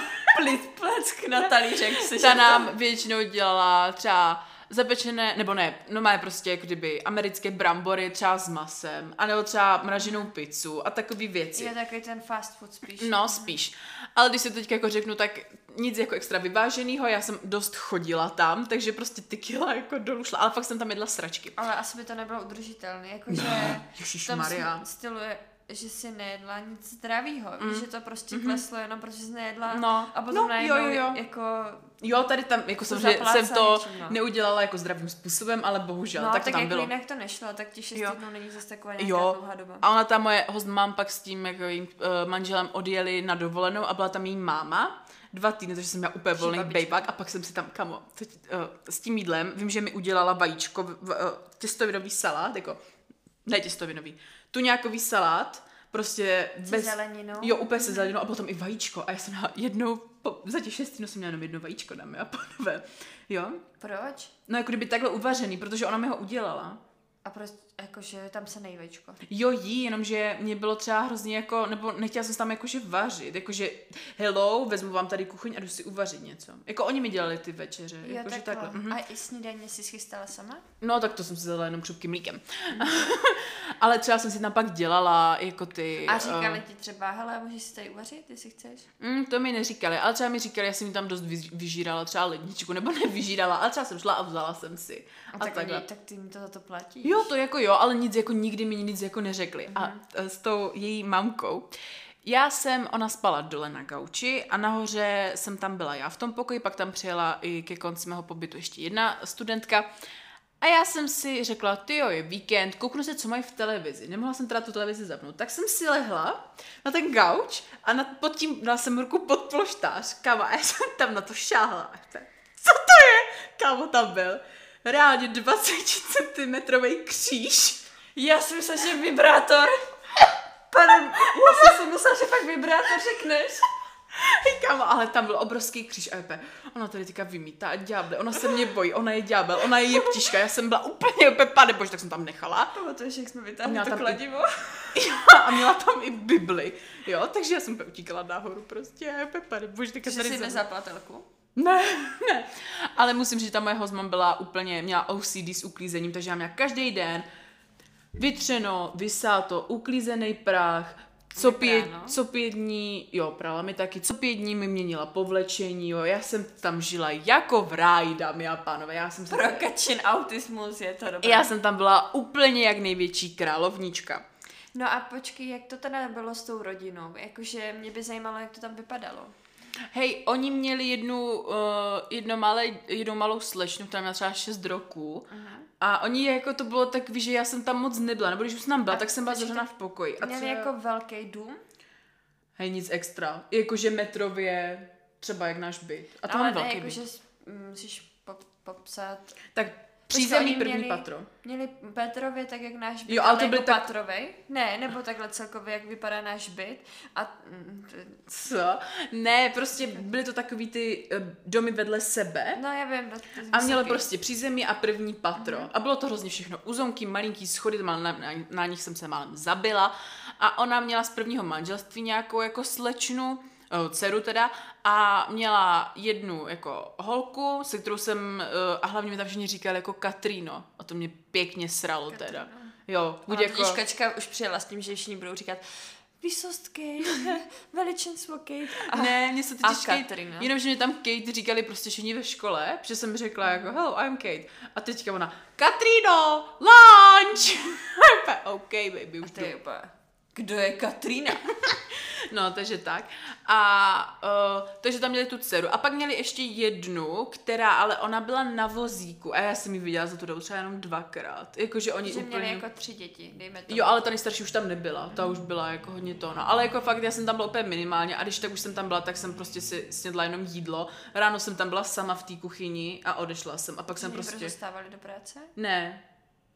pleck na talířek. Ta nám většinou dělala třeba zapečené, nebo ne, no má prostě jako kdyby americké brambory třeba s masem, anebo třeba mraženou pizzu a takové věci. Je takový ten fast food spíš. No, spíš. Ale když si to teďka jako řeknu, tak nic jako extra vyváženýho, já jsem dost chodila tam, takže prostě ty kila jako dolů šla, ale fakt jsem tam jedla sračky. Ale asi by to nebylo udržitelné, jakože ježišmarja. Tam styluje, že si nejedla nic zdravýho, že to prostě kleslo jenom, protože jsi nejedla a potom najednou jako... Jo, tady tam, jako jsem to něčím, neudělala jako zdravým způsobem, ale bohužel, tak to tam bylo. No, tak jak jinak to nešlo, tak ti 6 týdnů není zase taková nějaká dlouhá doba. A ona ta moje host mám pak s tím jako jejím manželem odjeli na dovolenou a byla tam její máma 2 týdny, takže jsem já úplně volný bejbak a pak jsem si tam, kamo, s tím jídlem, vím, že mi udělala vajíčko, těstovinový salát, jako, ne těstovinový, tuňákový salát, prostě bez... zeleninou. Jo, úplně se zeleninou a potom i vajíčko. A já jsem jednou, za těch 6 týdnů jsem měla jenom jedno vajíčko, dáme a ponové. Jo? Proč? No jako kdyby takhle uvařený, protože ona mi ho udělala. A proč, jakože tam se nejí vajíčko? Jo, jí, jenomže mě bylo třeba hrozně jako, nebo nechtěla jsem tam jakože vařit, jakože hello, vezmu vám tady kuchyň a jdu si uvařit něco. Jako oni mi dělali ty večeře, jo, jakože takhle. A i snídaně jsi schystala sama? No tak to jsem si dala jenom křupkým mlíkem. Ale třeba jsem si tam pak dělala jako ty... A říkali ti třeba, hele, můžeš si tady uvařit, jestli chceš? To mi neříkali, ale třeba mi říkali, já jsem mi tam dost vyžírala třeba ledničku, nebo nevyžírala, ale třeba jsem šla a vzala jsem si. A tak ty mi to za to platíš? Jo, to jako jo, ale nic jako nikdy mi nic jako neřekli. A s tou její mamkou, ona spala dole na gauči a nahoře jsem tam byla já v tom pokoji, pak tam přijela i ke konci mého pobytu ještě jedna studentka. A já jsem si řekla, tyjo, je víkend, kouknu se, co mají v televizi. Nemohla jsem teda tu televizi zapnout. Tak jsem si lehla na ten gauč a pod tím dala jsem ruku pod polštář. Kámo, a já jsem tam na to šáhla. Co to je? Kámo, tam byl reálně 20 centimetrový kříž. Já jsem myslela, že vibrátor. Pane, já jsem myslela, že fakt vibrátor řekneš. Kámo, ale tam byl obrovský kříž a jepe, ona tady teďka vymítá a ďáble, ona se mě bojí, ona je ďábel, ona je jeptiška, já jsem byla úplně pane bože, tak jsem tam nechala. Pamatuješ, jak jsme vytáhli to kladivo? A měla tam i Bibli, jo, takže já jsem utíkala nahoru prostě a jepe, pane bože, teďka tady... Že jsi nezaplatatelku? Ne, ale musím říct, že ta moje hostmam byla úplně, měla OCD s uklízením, takže já měla každý den vytřeno, vysáto, uklízený prach, co 5 dní, jo, prala mi taky, co 5 dní mi měnila povlečení, jo, já jsem tam žila jako v ráji, dámy a pánové, já jsem... Pro kačin autismus je to dobré. Já jsem tam byla úplně jak největší královnička. No a počkej, jak to teda bylo s tou rodinou, jakože mě by zajímalo, jak to tam vypadalo. Hej, oni měli jednu malou slečnu, která měla třeba 6 roků. Aha. A oni jako to bylo tak, že já jsem tam moc nebyla, nebo když už jsem tam byla, tak jsem byla zavřena v pokoji. A měli jako velký dům? Hej, nic extra. Jakože metrově, třeba jak náš byt. A to mám velký byt. Jakože musíš popsat... Tak přízemí první patro. Měli metrově tak jak náš byt, jo, ale to byl jako tak... patrovej? Ne, nebo takhle celkově, jak vypadá náš byt. A... Co? Ne, prostě byly to takový ty domy vedle sebe. No, já vím. A mělo prostě přízemí a první patro. A bylo to hrozně všechno uzonky, malinký schody, na nich jsem se málem zabila. A ona měla z prvního manželství nějakou jako slečnu, dceru teda, a měla jednu jako holku, se kterou jsem, a hlavně mi tam všichni říkali jako Katrino, a to mě pěkně sralo teda. Jo, buď jako... Kačka už přijela s tím, že všichni budou říkat Vysost Kate, veličenstvo Kate. Ne, mě se totiž Kate, jenomže mě tam Kate říkali prostě všichni ve škole, protože jsem řekla jako hello, I'm Kate. A teďka ona, Katrino, lunch! OK, baby, už jdu. Kdo je Katrina? No, takže tak. A takže tam měli tu dceru. A pak měli ještě jednu, která, ale ona byla na vozíku. A já jsem ji viděla za tu dobu třeba jenom 2krát. Jakože oni úplně... měli jako 3 děti, dejme to. Jo, ale ta nejstarší už tam nebyla. Ta už byla jako hodně to, no. Ale jako fakt, já jsem tam byla úplně minimálně. A když tak už jsem tam byla, tak jsem prostě si snědla jenom jídlo. Ráno jsem tam byla sama v té kuchyni a odešla jsem. A pak jsem prostě... Oni dostávali do práce? Ne.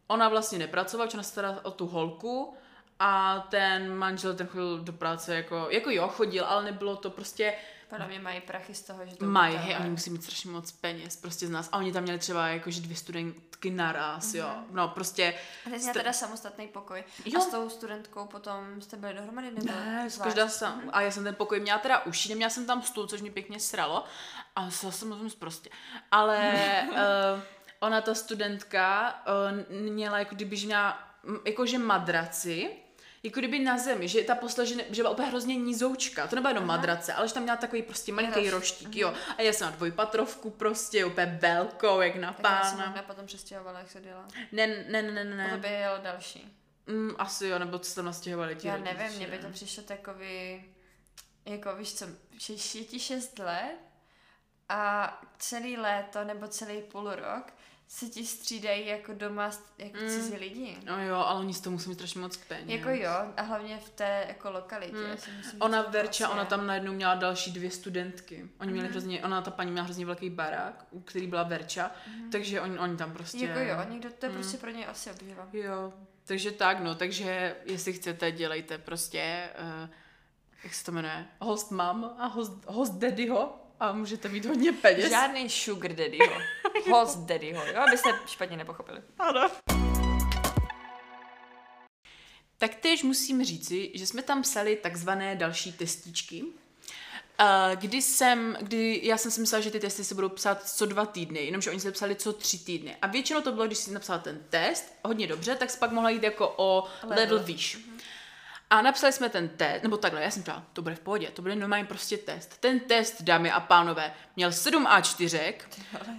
Ona vlastně nepracovala, ona se starala o tu holku. A ten manžel ten chodil do práce jako jo, chodil, ale nebylo to prostě... Podle mě mají prachy z toho, že to... Mají, hej, oni musí mít strašně moc peněz prostě z nás. A oni tam měli třeba jakože 2 studentky naraz, jo. No prostě... A teď jsi teda samostatný pokoj. Jo. A s tou studentkou potom jste byli dohromady? Ne, každá sama. A já jsem ten pokoj měla teda uši, neměla jsem tam stůl, což mě pěkně sralo. A samozřejmě prostě. Ale ona, ta studentka, měla jako kdyby měla jakože madraci, jako kdyby na zemi, že ta postel, že byla úplně hrozně nízoučka, to nebyla jenom madrace, ale že tam měla takový prostě malinký roštík, jo. A já jsem na dvojpatrovku prostě, úplně velkou, jak na pána. Tak já jsem potom přestěhovala, jak se dělala. Ne. To by jel další. Asi jo, nebo co tam nastěhovali ti rodiče. Já nevím, mně by to přišlo takový, jako víš co, 6 let a celý léto nebo celý půl rok se ti střídají jako doma jako cizí lidi. No jo, ale oni z toho musí mít strašně moc peněz. Jako jo, a hlavně v té jako lokalitě. Ona Verča, ona tam najednou měla další 2 studentky. Oni měli hrozně, ona ta paní měla hrozně velký barák, u který byla Verča, takže oni tam prostě... Jako jo, někdo to je prostě pro něj asi obživá. Jo, takže tak no, takže jestli chcete, dělejte prostě, jak se to jmenuje, host mom a host daddyho. A můžete mít hodně peněz. Žádný sugar daddyho. Host daddyho, jo? Abyste špatně nepochopili. Ano. Taktéž musím říci, že jsme tam psali takzvané další testičky. Já jsem si myslela, že ty testy se budou psát co 2 týdny, jenomže oni se psali co 3 týdny. A většinou to bylo, když jsi napsala ten test hodně dobře, tak jsi pak mohla jít jako o level výš. A napsali jsme ten test, nebo takhle, já jsem říkala, to bude v pohodě, to bude normální prostě test. Ten test, dámy a pánové, měl 7 A4,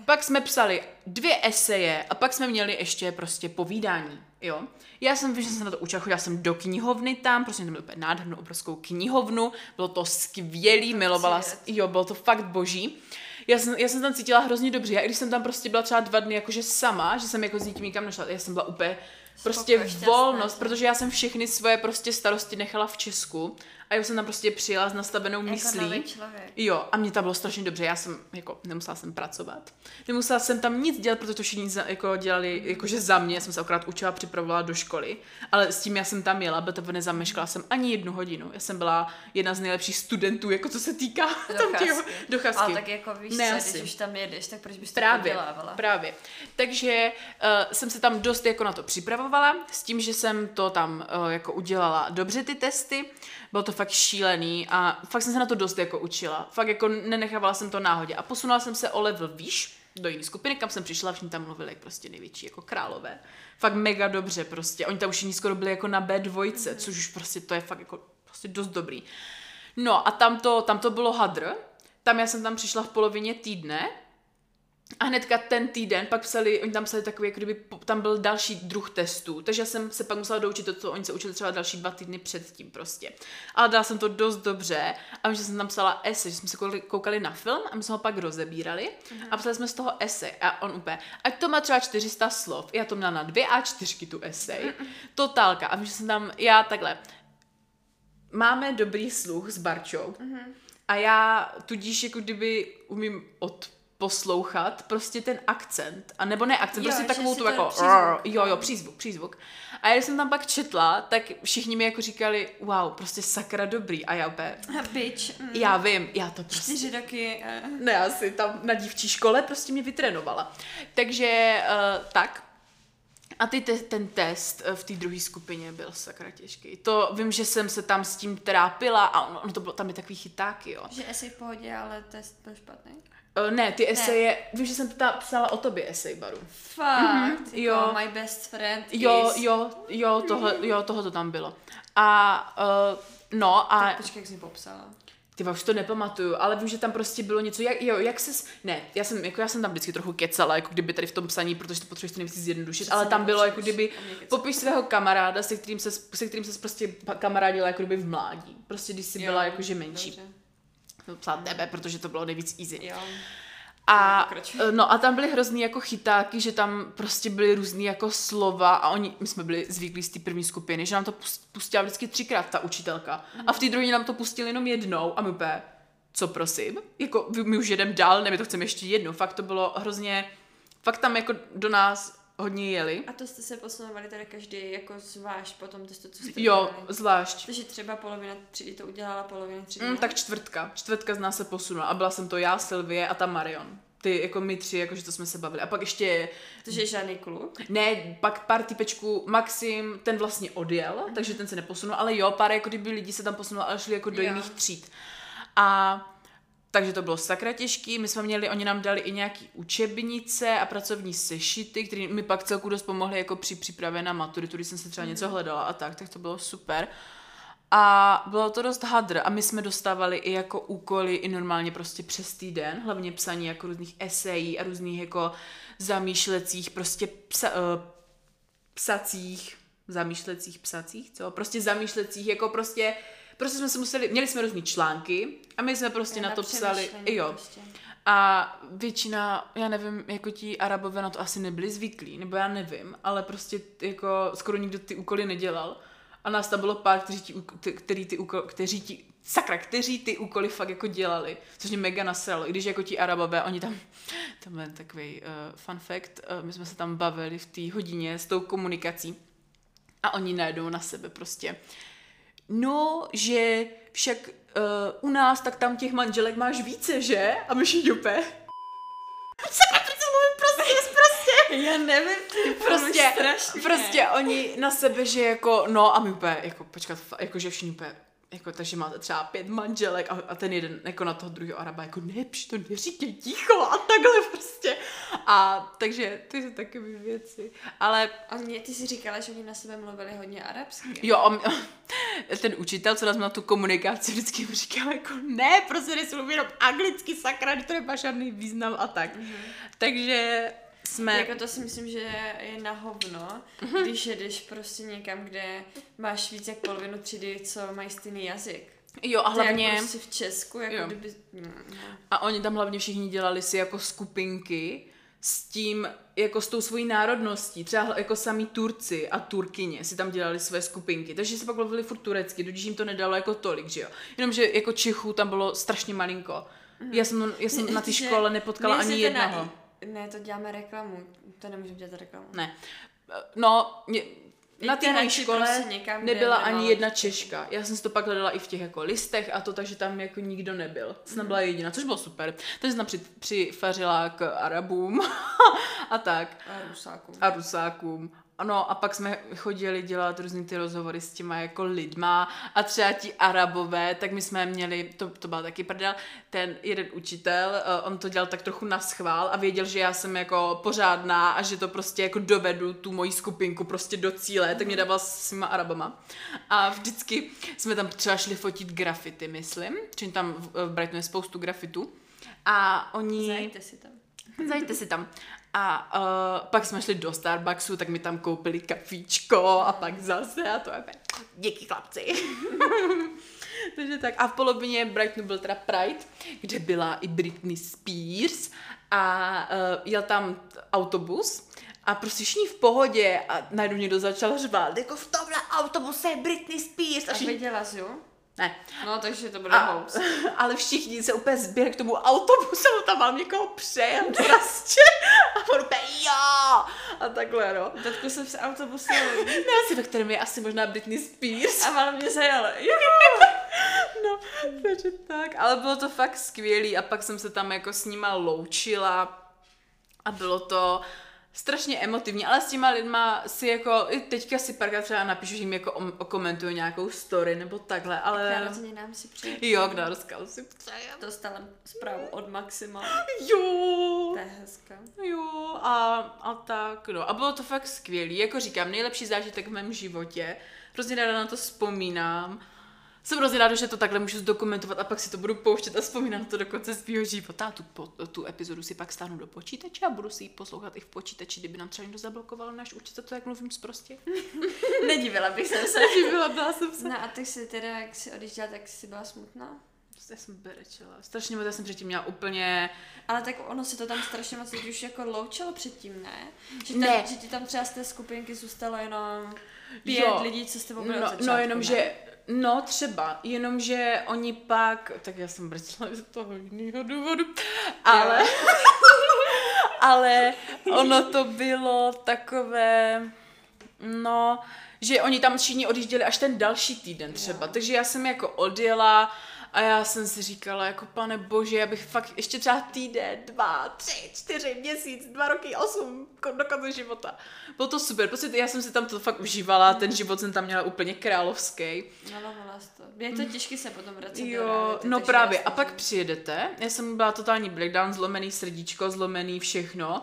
pak jsme psali 2 eseje a pak jsme měli ještě prostě povídání, jo. Já jsem víš, že jsem na to učila, chodila jsem do knihovny tam, prostě tam bylo úplně nádhernou obrovskou knihovnu, bylo to skvělý, milovala, jo, bylo to fakt boží. Já jsem tam cítila hrozně dobře, já i když jsem tam prostě byla třeba 2 dny jakože sama, že jsem jako s nikým nikam nešla, já jsem byla úplně prostě volnost, protože já jsem všechny svoje prostě starosti nechala v Česku a já jsem tam prostě přijela s nastavenou myslí. Jako nový člověk. Jo, a mě tam bylo strašně dobře, já jsem jako, nemusela jsem pracovat, nemusela jsem tam nic dělat, protože to všichni jako dělali jakože za mě, já jsem se akorát učila, připravovala do školy, ale s tím já jsem tam jela, protože nezameškala jsem ani 1 hodinu, já jsem byla jedna z nejlepších studentů, jako co se týká docházky. Ale tak jako víš co, když už tam jedeš, tak proč bys to udělávala? Právě, takže jsem se tam dost jako na to připravovala, s tím, že jsem to tam jako udělala dobře ty testy, bylo to fakt šílený a fakt jsem se na to dost jako učila, fakt jako nenechávala jsem to náhodě a posunula jsem se o level výš do jiné skupiny, kam jsem přišla, všichni tam mluvili jak prostě největší, jako králové, fakt mega dobře prostě, oni tam už skoro byli jako na B2, což už prostě to je fakt jako prostě dost dobrý. No a tam to bylo hadr, tam já jsem tam přišla v polovině týdne. A hnedka ten týden pak psali, oni tam psali takový, jako kdyby tam byl další druh testů, takže já jsem se pak musela doučit to, co oni se učili třeba další 2 týdny předtím prostě. Ale dala jsem to dost dobře a že jsem tam psala esej, že jsme se koukali na film a my jsme ho pak rozebírali a psali jsme z toho esej a on úplně, ať to má třeba 400 slov, já to měla na 2 A4 tu esej, totálka a že jsem tam, já takhle, máme dobrý sluch s Barčou a já tudíž jako kdyby umím poslouchat prostě ten akcent, a nebo ne akcent, jo, prostě takovou tu jako přízvuk. Jo, přízvuk. A já jsem tam pak četla, tak všichni mi jako říkali, wow, prostě sakra dobrý. A já úplně... Bitch. Já vím, já to prostě... 4 roky. Ne, já si tam na dívčí škole prostě mě vytrénovala. Takže tak. A ten test v té druhé skupině byl sakra těžký. To vím, že jsem se tam s tím trápila a ono to bylo, tam je takový chytáky, jo. Že esej v pohodě, ale test byl špatný? Ne, ty eseje, vím, že jsem psala o tobě esej, Baru. Fakt, jo. My best friend is... Jo, tohle to tam bylo. A no a... Tak počkej, jak jsi mi popsala. Ty už to nepamatuju, ale vím, že tam prostě bylo něco, jak ses... Ne, já jsem tam vždycky trochu kecala, jako kdyby tady v tom psaní, protože to potřebuješ to nejvíc zjednodušit, ale tam bylo, jako kdyby popiš svého kamaráda, se kterým ses prostě kamarádila, jako kdyby v mládí. Prostě když jsi byla jakože menší. Dobře. Psát tebe, protože to bylo nejvíc easy. Jo. A, no a tam byly hrozný jako chytáky, že tam prostě byly různý jako slova a my jsme byli zvyklí z té první skupiny, že nám to pustila vždycky 3krát ta učitelka a v té druhé nám to pustili jenom 1 a my úplně, co prosím? Jako my už jedeme dál, ne, my to chceme ještě 1, fakt to bylo hrozně, fakt tam jako do nás hodně jeli. A to jste se posunovali teda každý jako zvlášť potom, to jste, co jste jo, dělali. Zvlášť. Takže třeba polovina třídy to udělala, polovina třídy tak čtvrtka. Čtvrtka z nás se posunula a byla jsem to já, Sylvie a ta Marion. Ty, jako my tři, jakože to jsme se bavili. A pak ještě... Protože je žádný kluk? Ne, pak pár typečků, Maxim, ten vlastně odjel, takže ten se neposunul, ale jo, pár jako kdyby lidí se tam posunul a šli jako do jiných tříd. A... Takže to bylo sakra těžký, my jsme měli, oni nám dali i nějaký učebnice a pracovní sešity, které mi pak celku dost pomohly jako při přípravě na maturitu, když jsem se třeba něco hledala a tak to bylo super. A bylo to dost hadr a my jsme dostávali i jako úkoly i normálně prostě přes týden, hlavně psaní jako různých esejí a různých jako zamýšlecích, prostě zamýšlecích, jako prostě jsme se museli, měli jsme různý články a my jsme prostě na to psali, jo. Prostě. A většina, já nevím, jako ti Arabové na to asi nebyli zvyklí, nebo já nevím, ale prostě jako skoro nikdo ty úkoly nedělal a nás tam bylo pár, kteří ty úkoly fakt jako dělali, což mě mega nasralo, i když jako ti Arabové, oni tam byl takový fun fact, my jsme se tam bavili v té hodině s tou komunikací a oni najednou na sebe prostě no, že však u nás, tak tam těch manželek máš více, že? A myši dupe. Já nevím, prostě oni na sebe, že jako, no a my úplně, jako počkat, jako že všichni úplně, jako takže máte třeba 5 manželek a ten jeden jako na toho druhého Araba, jako ne, to neříkej, ticho a takhle prostě. A takže to jsou takové věci. Ale... A mě, ty si říkala, že oni na sebe mluvili hodně arabsky. Jo, ten učitel, co nás měl tu komunikaci, vždycky mu říkal, jako ne, prostě nesmluví jenom anglicky, sakra, to nemá žádný význam a tak. Takže... Jako to si myslím, že je na hovno, když jedeš prostě někam, kde máš víc jak polovinu třídy, co mají stejný jazyk. Jo a hlavně... Tak prostě v Česku, jako jo. Kdyby... A oni tam hlavně všichni dělali si jako skupinky s tím, jako s tou svojí národností, třeba jako sami Turci a Turkyně si tam dělali své skupinky, takže se pak mluvili furt turecky, tudíž jim to nedalo jako tolik, že jo. Jenomže jako Čechů tam bylo strašně malinko. Já jsem na té škole nepotkala ani jednoho. Ne, to děláme reklamu, to nemůžeme dělat reklamu. Ne, no, na té naší škole prostě nebyla ani jedna Češka. Já jsem si to pak hledala i v těch jako listech a to, takže tam jako nikdo nebyl. Jsem byla jediná, což bylo super. Takže jsem přifařila k Arabům a tak. A Rusákům. No a pak jsme chodili dělat různý ty rozhovory s těma jako lidma a třeba ti Arabové, tak my jsme měli, to byl taky prdel, ten jeden učitel, on to dělal tak trochu naschvál a věděl, že já jsem jako pořádná a že to prostě jako dovedu tu moji skupinku prostě do cíle, tak mě dával s těma Arabama. A vždycky jsme tam třeba šli fotit grafity, myslím, čiže tam v Brightonu je spoustu grafitu a oni... Zajďte si tam. A pak jsme šli do Starbucksu, tak mi tam koupili kafíčko a pak zase a to je díky chlapci. Takže tak. A v polovině Brightonu byl teda Pride, kde byla i Britney Spears a jel tam autobus a prostě všichni v pohodě a najednou někdo začal řvát, jako v tomhle autobuse je Britney Spears. A viděla jsi jo? Ne. No, takže to bude house. Ale všichni se úplně zběhli k tomu autobusu, tam mám někoho přejem prostě. A on úplně jo! A takhle, no. Tatku jsem se autobusem. Ne, ve kterém je asi možná Britney Spears. A málo mě zajala. No, takže tak. Ale bylo to fakt skvělý a pak jsem se tam jako s nima loučila a bylo to... strašně emotivní, ale s těma lidma si jako, teďka si parka třeba napíšu, že jim jako komentuju nějakou story nebo takhle, ale... K narozeninám si přeje. Jo, k narozeninám si přeje. Dostala zprávu od Maxima. Jo. To je hezká. Jo, a tak, no. A bylo to fakt skvělý, jako říkám, nejlepší zážitek v mém životě. Hrozně ráda na to vzpomínám. Jsem hrozně ráda, že to takhle můžu zdokumentovat a pak si to budu pouštět a vzpomínám to do konce svýho života. Tu epizodu si pak stáhnu do počítače a budu si ji poslouchat i v počítači, kdyby nám třeba někdo zablokoval náš účet, to jak mluvím prostě. Nedivila jsem se. No a ty jsi teda, jak jsi odjížděla, tak jsi byla smutná? Já jsem berečela. Strašně moc, já jsem předtím měla úplně... Ale tak ono se to tam strašně moc už jako loučilo předtím, ne? Že ti tam třeba z té skupinky zůstalo jenom 5 lidí, co s tebou byli od začátku, jenomže oni pak, tak já jsem brečela z toho jiného důvodu, ale Ono to bylo takové, no, že oni tam všichni odjížděli až ten další týden třeba, no. Takže já jsem jako odjela a já jsem si říkala, jako pane bože, já bych fakt ještě třeba týden, 2, 3, 4 měsíc, 2 roky, 8, do konce života. Bylo to super, prostě já jsem si tam to fakt užívala, ten život jsem tam měla úplně královský. Nalovala jsi to. Mě to těžké se potom vracet do reality. No právě, a pak přijedete, já jsem byla totální breakdown, zlomený srdíčko, zlomený všechno.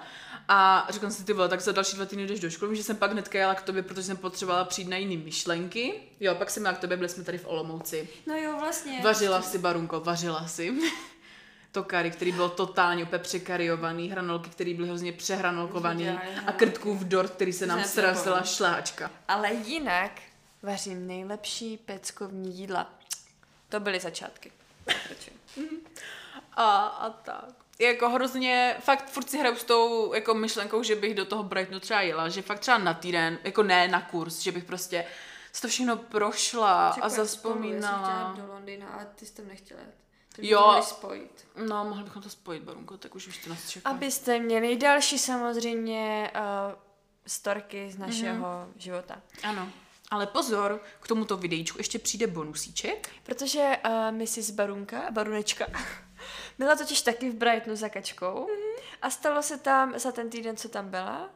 A řekla jsem si, ty vole, tak za další 2 týdny jdeš do školy, že jsem pak hnedka jela k tobě, protože jsem potřebovala přijít na jiný myšlenky. Jo, pak jsem jela k tobě, byli jsme tady v Olomouci. No jo, vlastně. Vařila si, Barunko, vařila si. To kari, který bylo totálně úplně překariovaný, hranolky, které byly hrozně přehranolkovaný a krtkův dort, který se nám srazila šláčka. Ale jinak vařím nejlepší peckovní jídla. To byly začátky. A tak. Jako hrozně, fakt furt si hraju s tou jako myšlenkou, že bych do toho Brightonu třeba jela, že fakt třeba na týden, jako ne na kurz, že bych prostě to všechno prošla a zazpomínala. Já jsem do Londýna, ale ty jsi tam nechtěla jet. Jo, spojit. No, mohli bychom to spojit, Barunko, tak už to nás čeká. Abyste měli další samozřejmě storky z našeho života. Ano. Ale pozor, k tomuto videíčku ještě přijde bonusíček. Protože Mrs. Barunečka, byla totiž taky v Brightonu za Kačkou a stalo se tam za ten týden, co tam byla.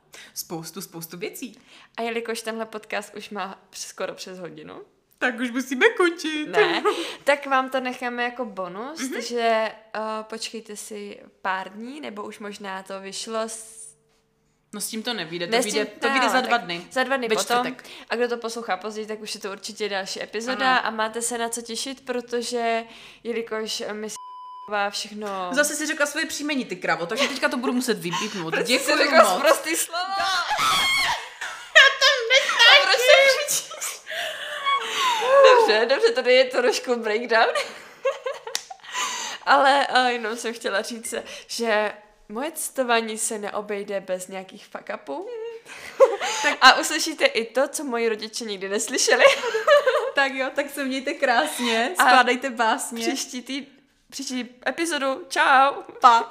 Spoustu věcí. A jelikož tenhle podcast už má skoro přes hodinu. Tak už musíme končit. Ne, tak vám to necháme jako bonus, že počkejte si pár dní, nebo už možná to vyšlo No s tím to nevíde, to vyjde za 2 dny. Za 2 dny potom. A kdo to poslouchá později, tak už je to určitě další epizoda a máte se na co těšit, protože jelikož my všechno... Zase si řekla svoje příjmení, ty kravo, takže teďka to budu muset vypípnout. Děkuju moc. Proč jsi řekla zprostý slovo? Já to nestačím. Dobře, tady je trošku breakdown. Ale jenom jsem chtěla říct, že moje cestování se neobejde bez nějakých fuck-upů. A uslyšíte i to, co moji rodiče nikdy neslyšeli. Tak jo, tak se mějte krásně, skládejte básně. Příští epizodu. Čau. Pa.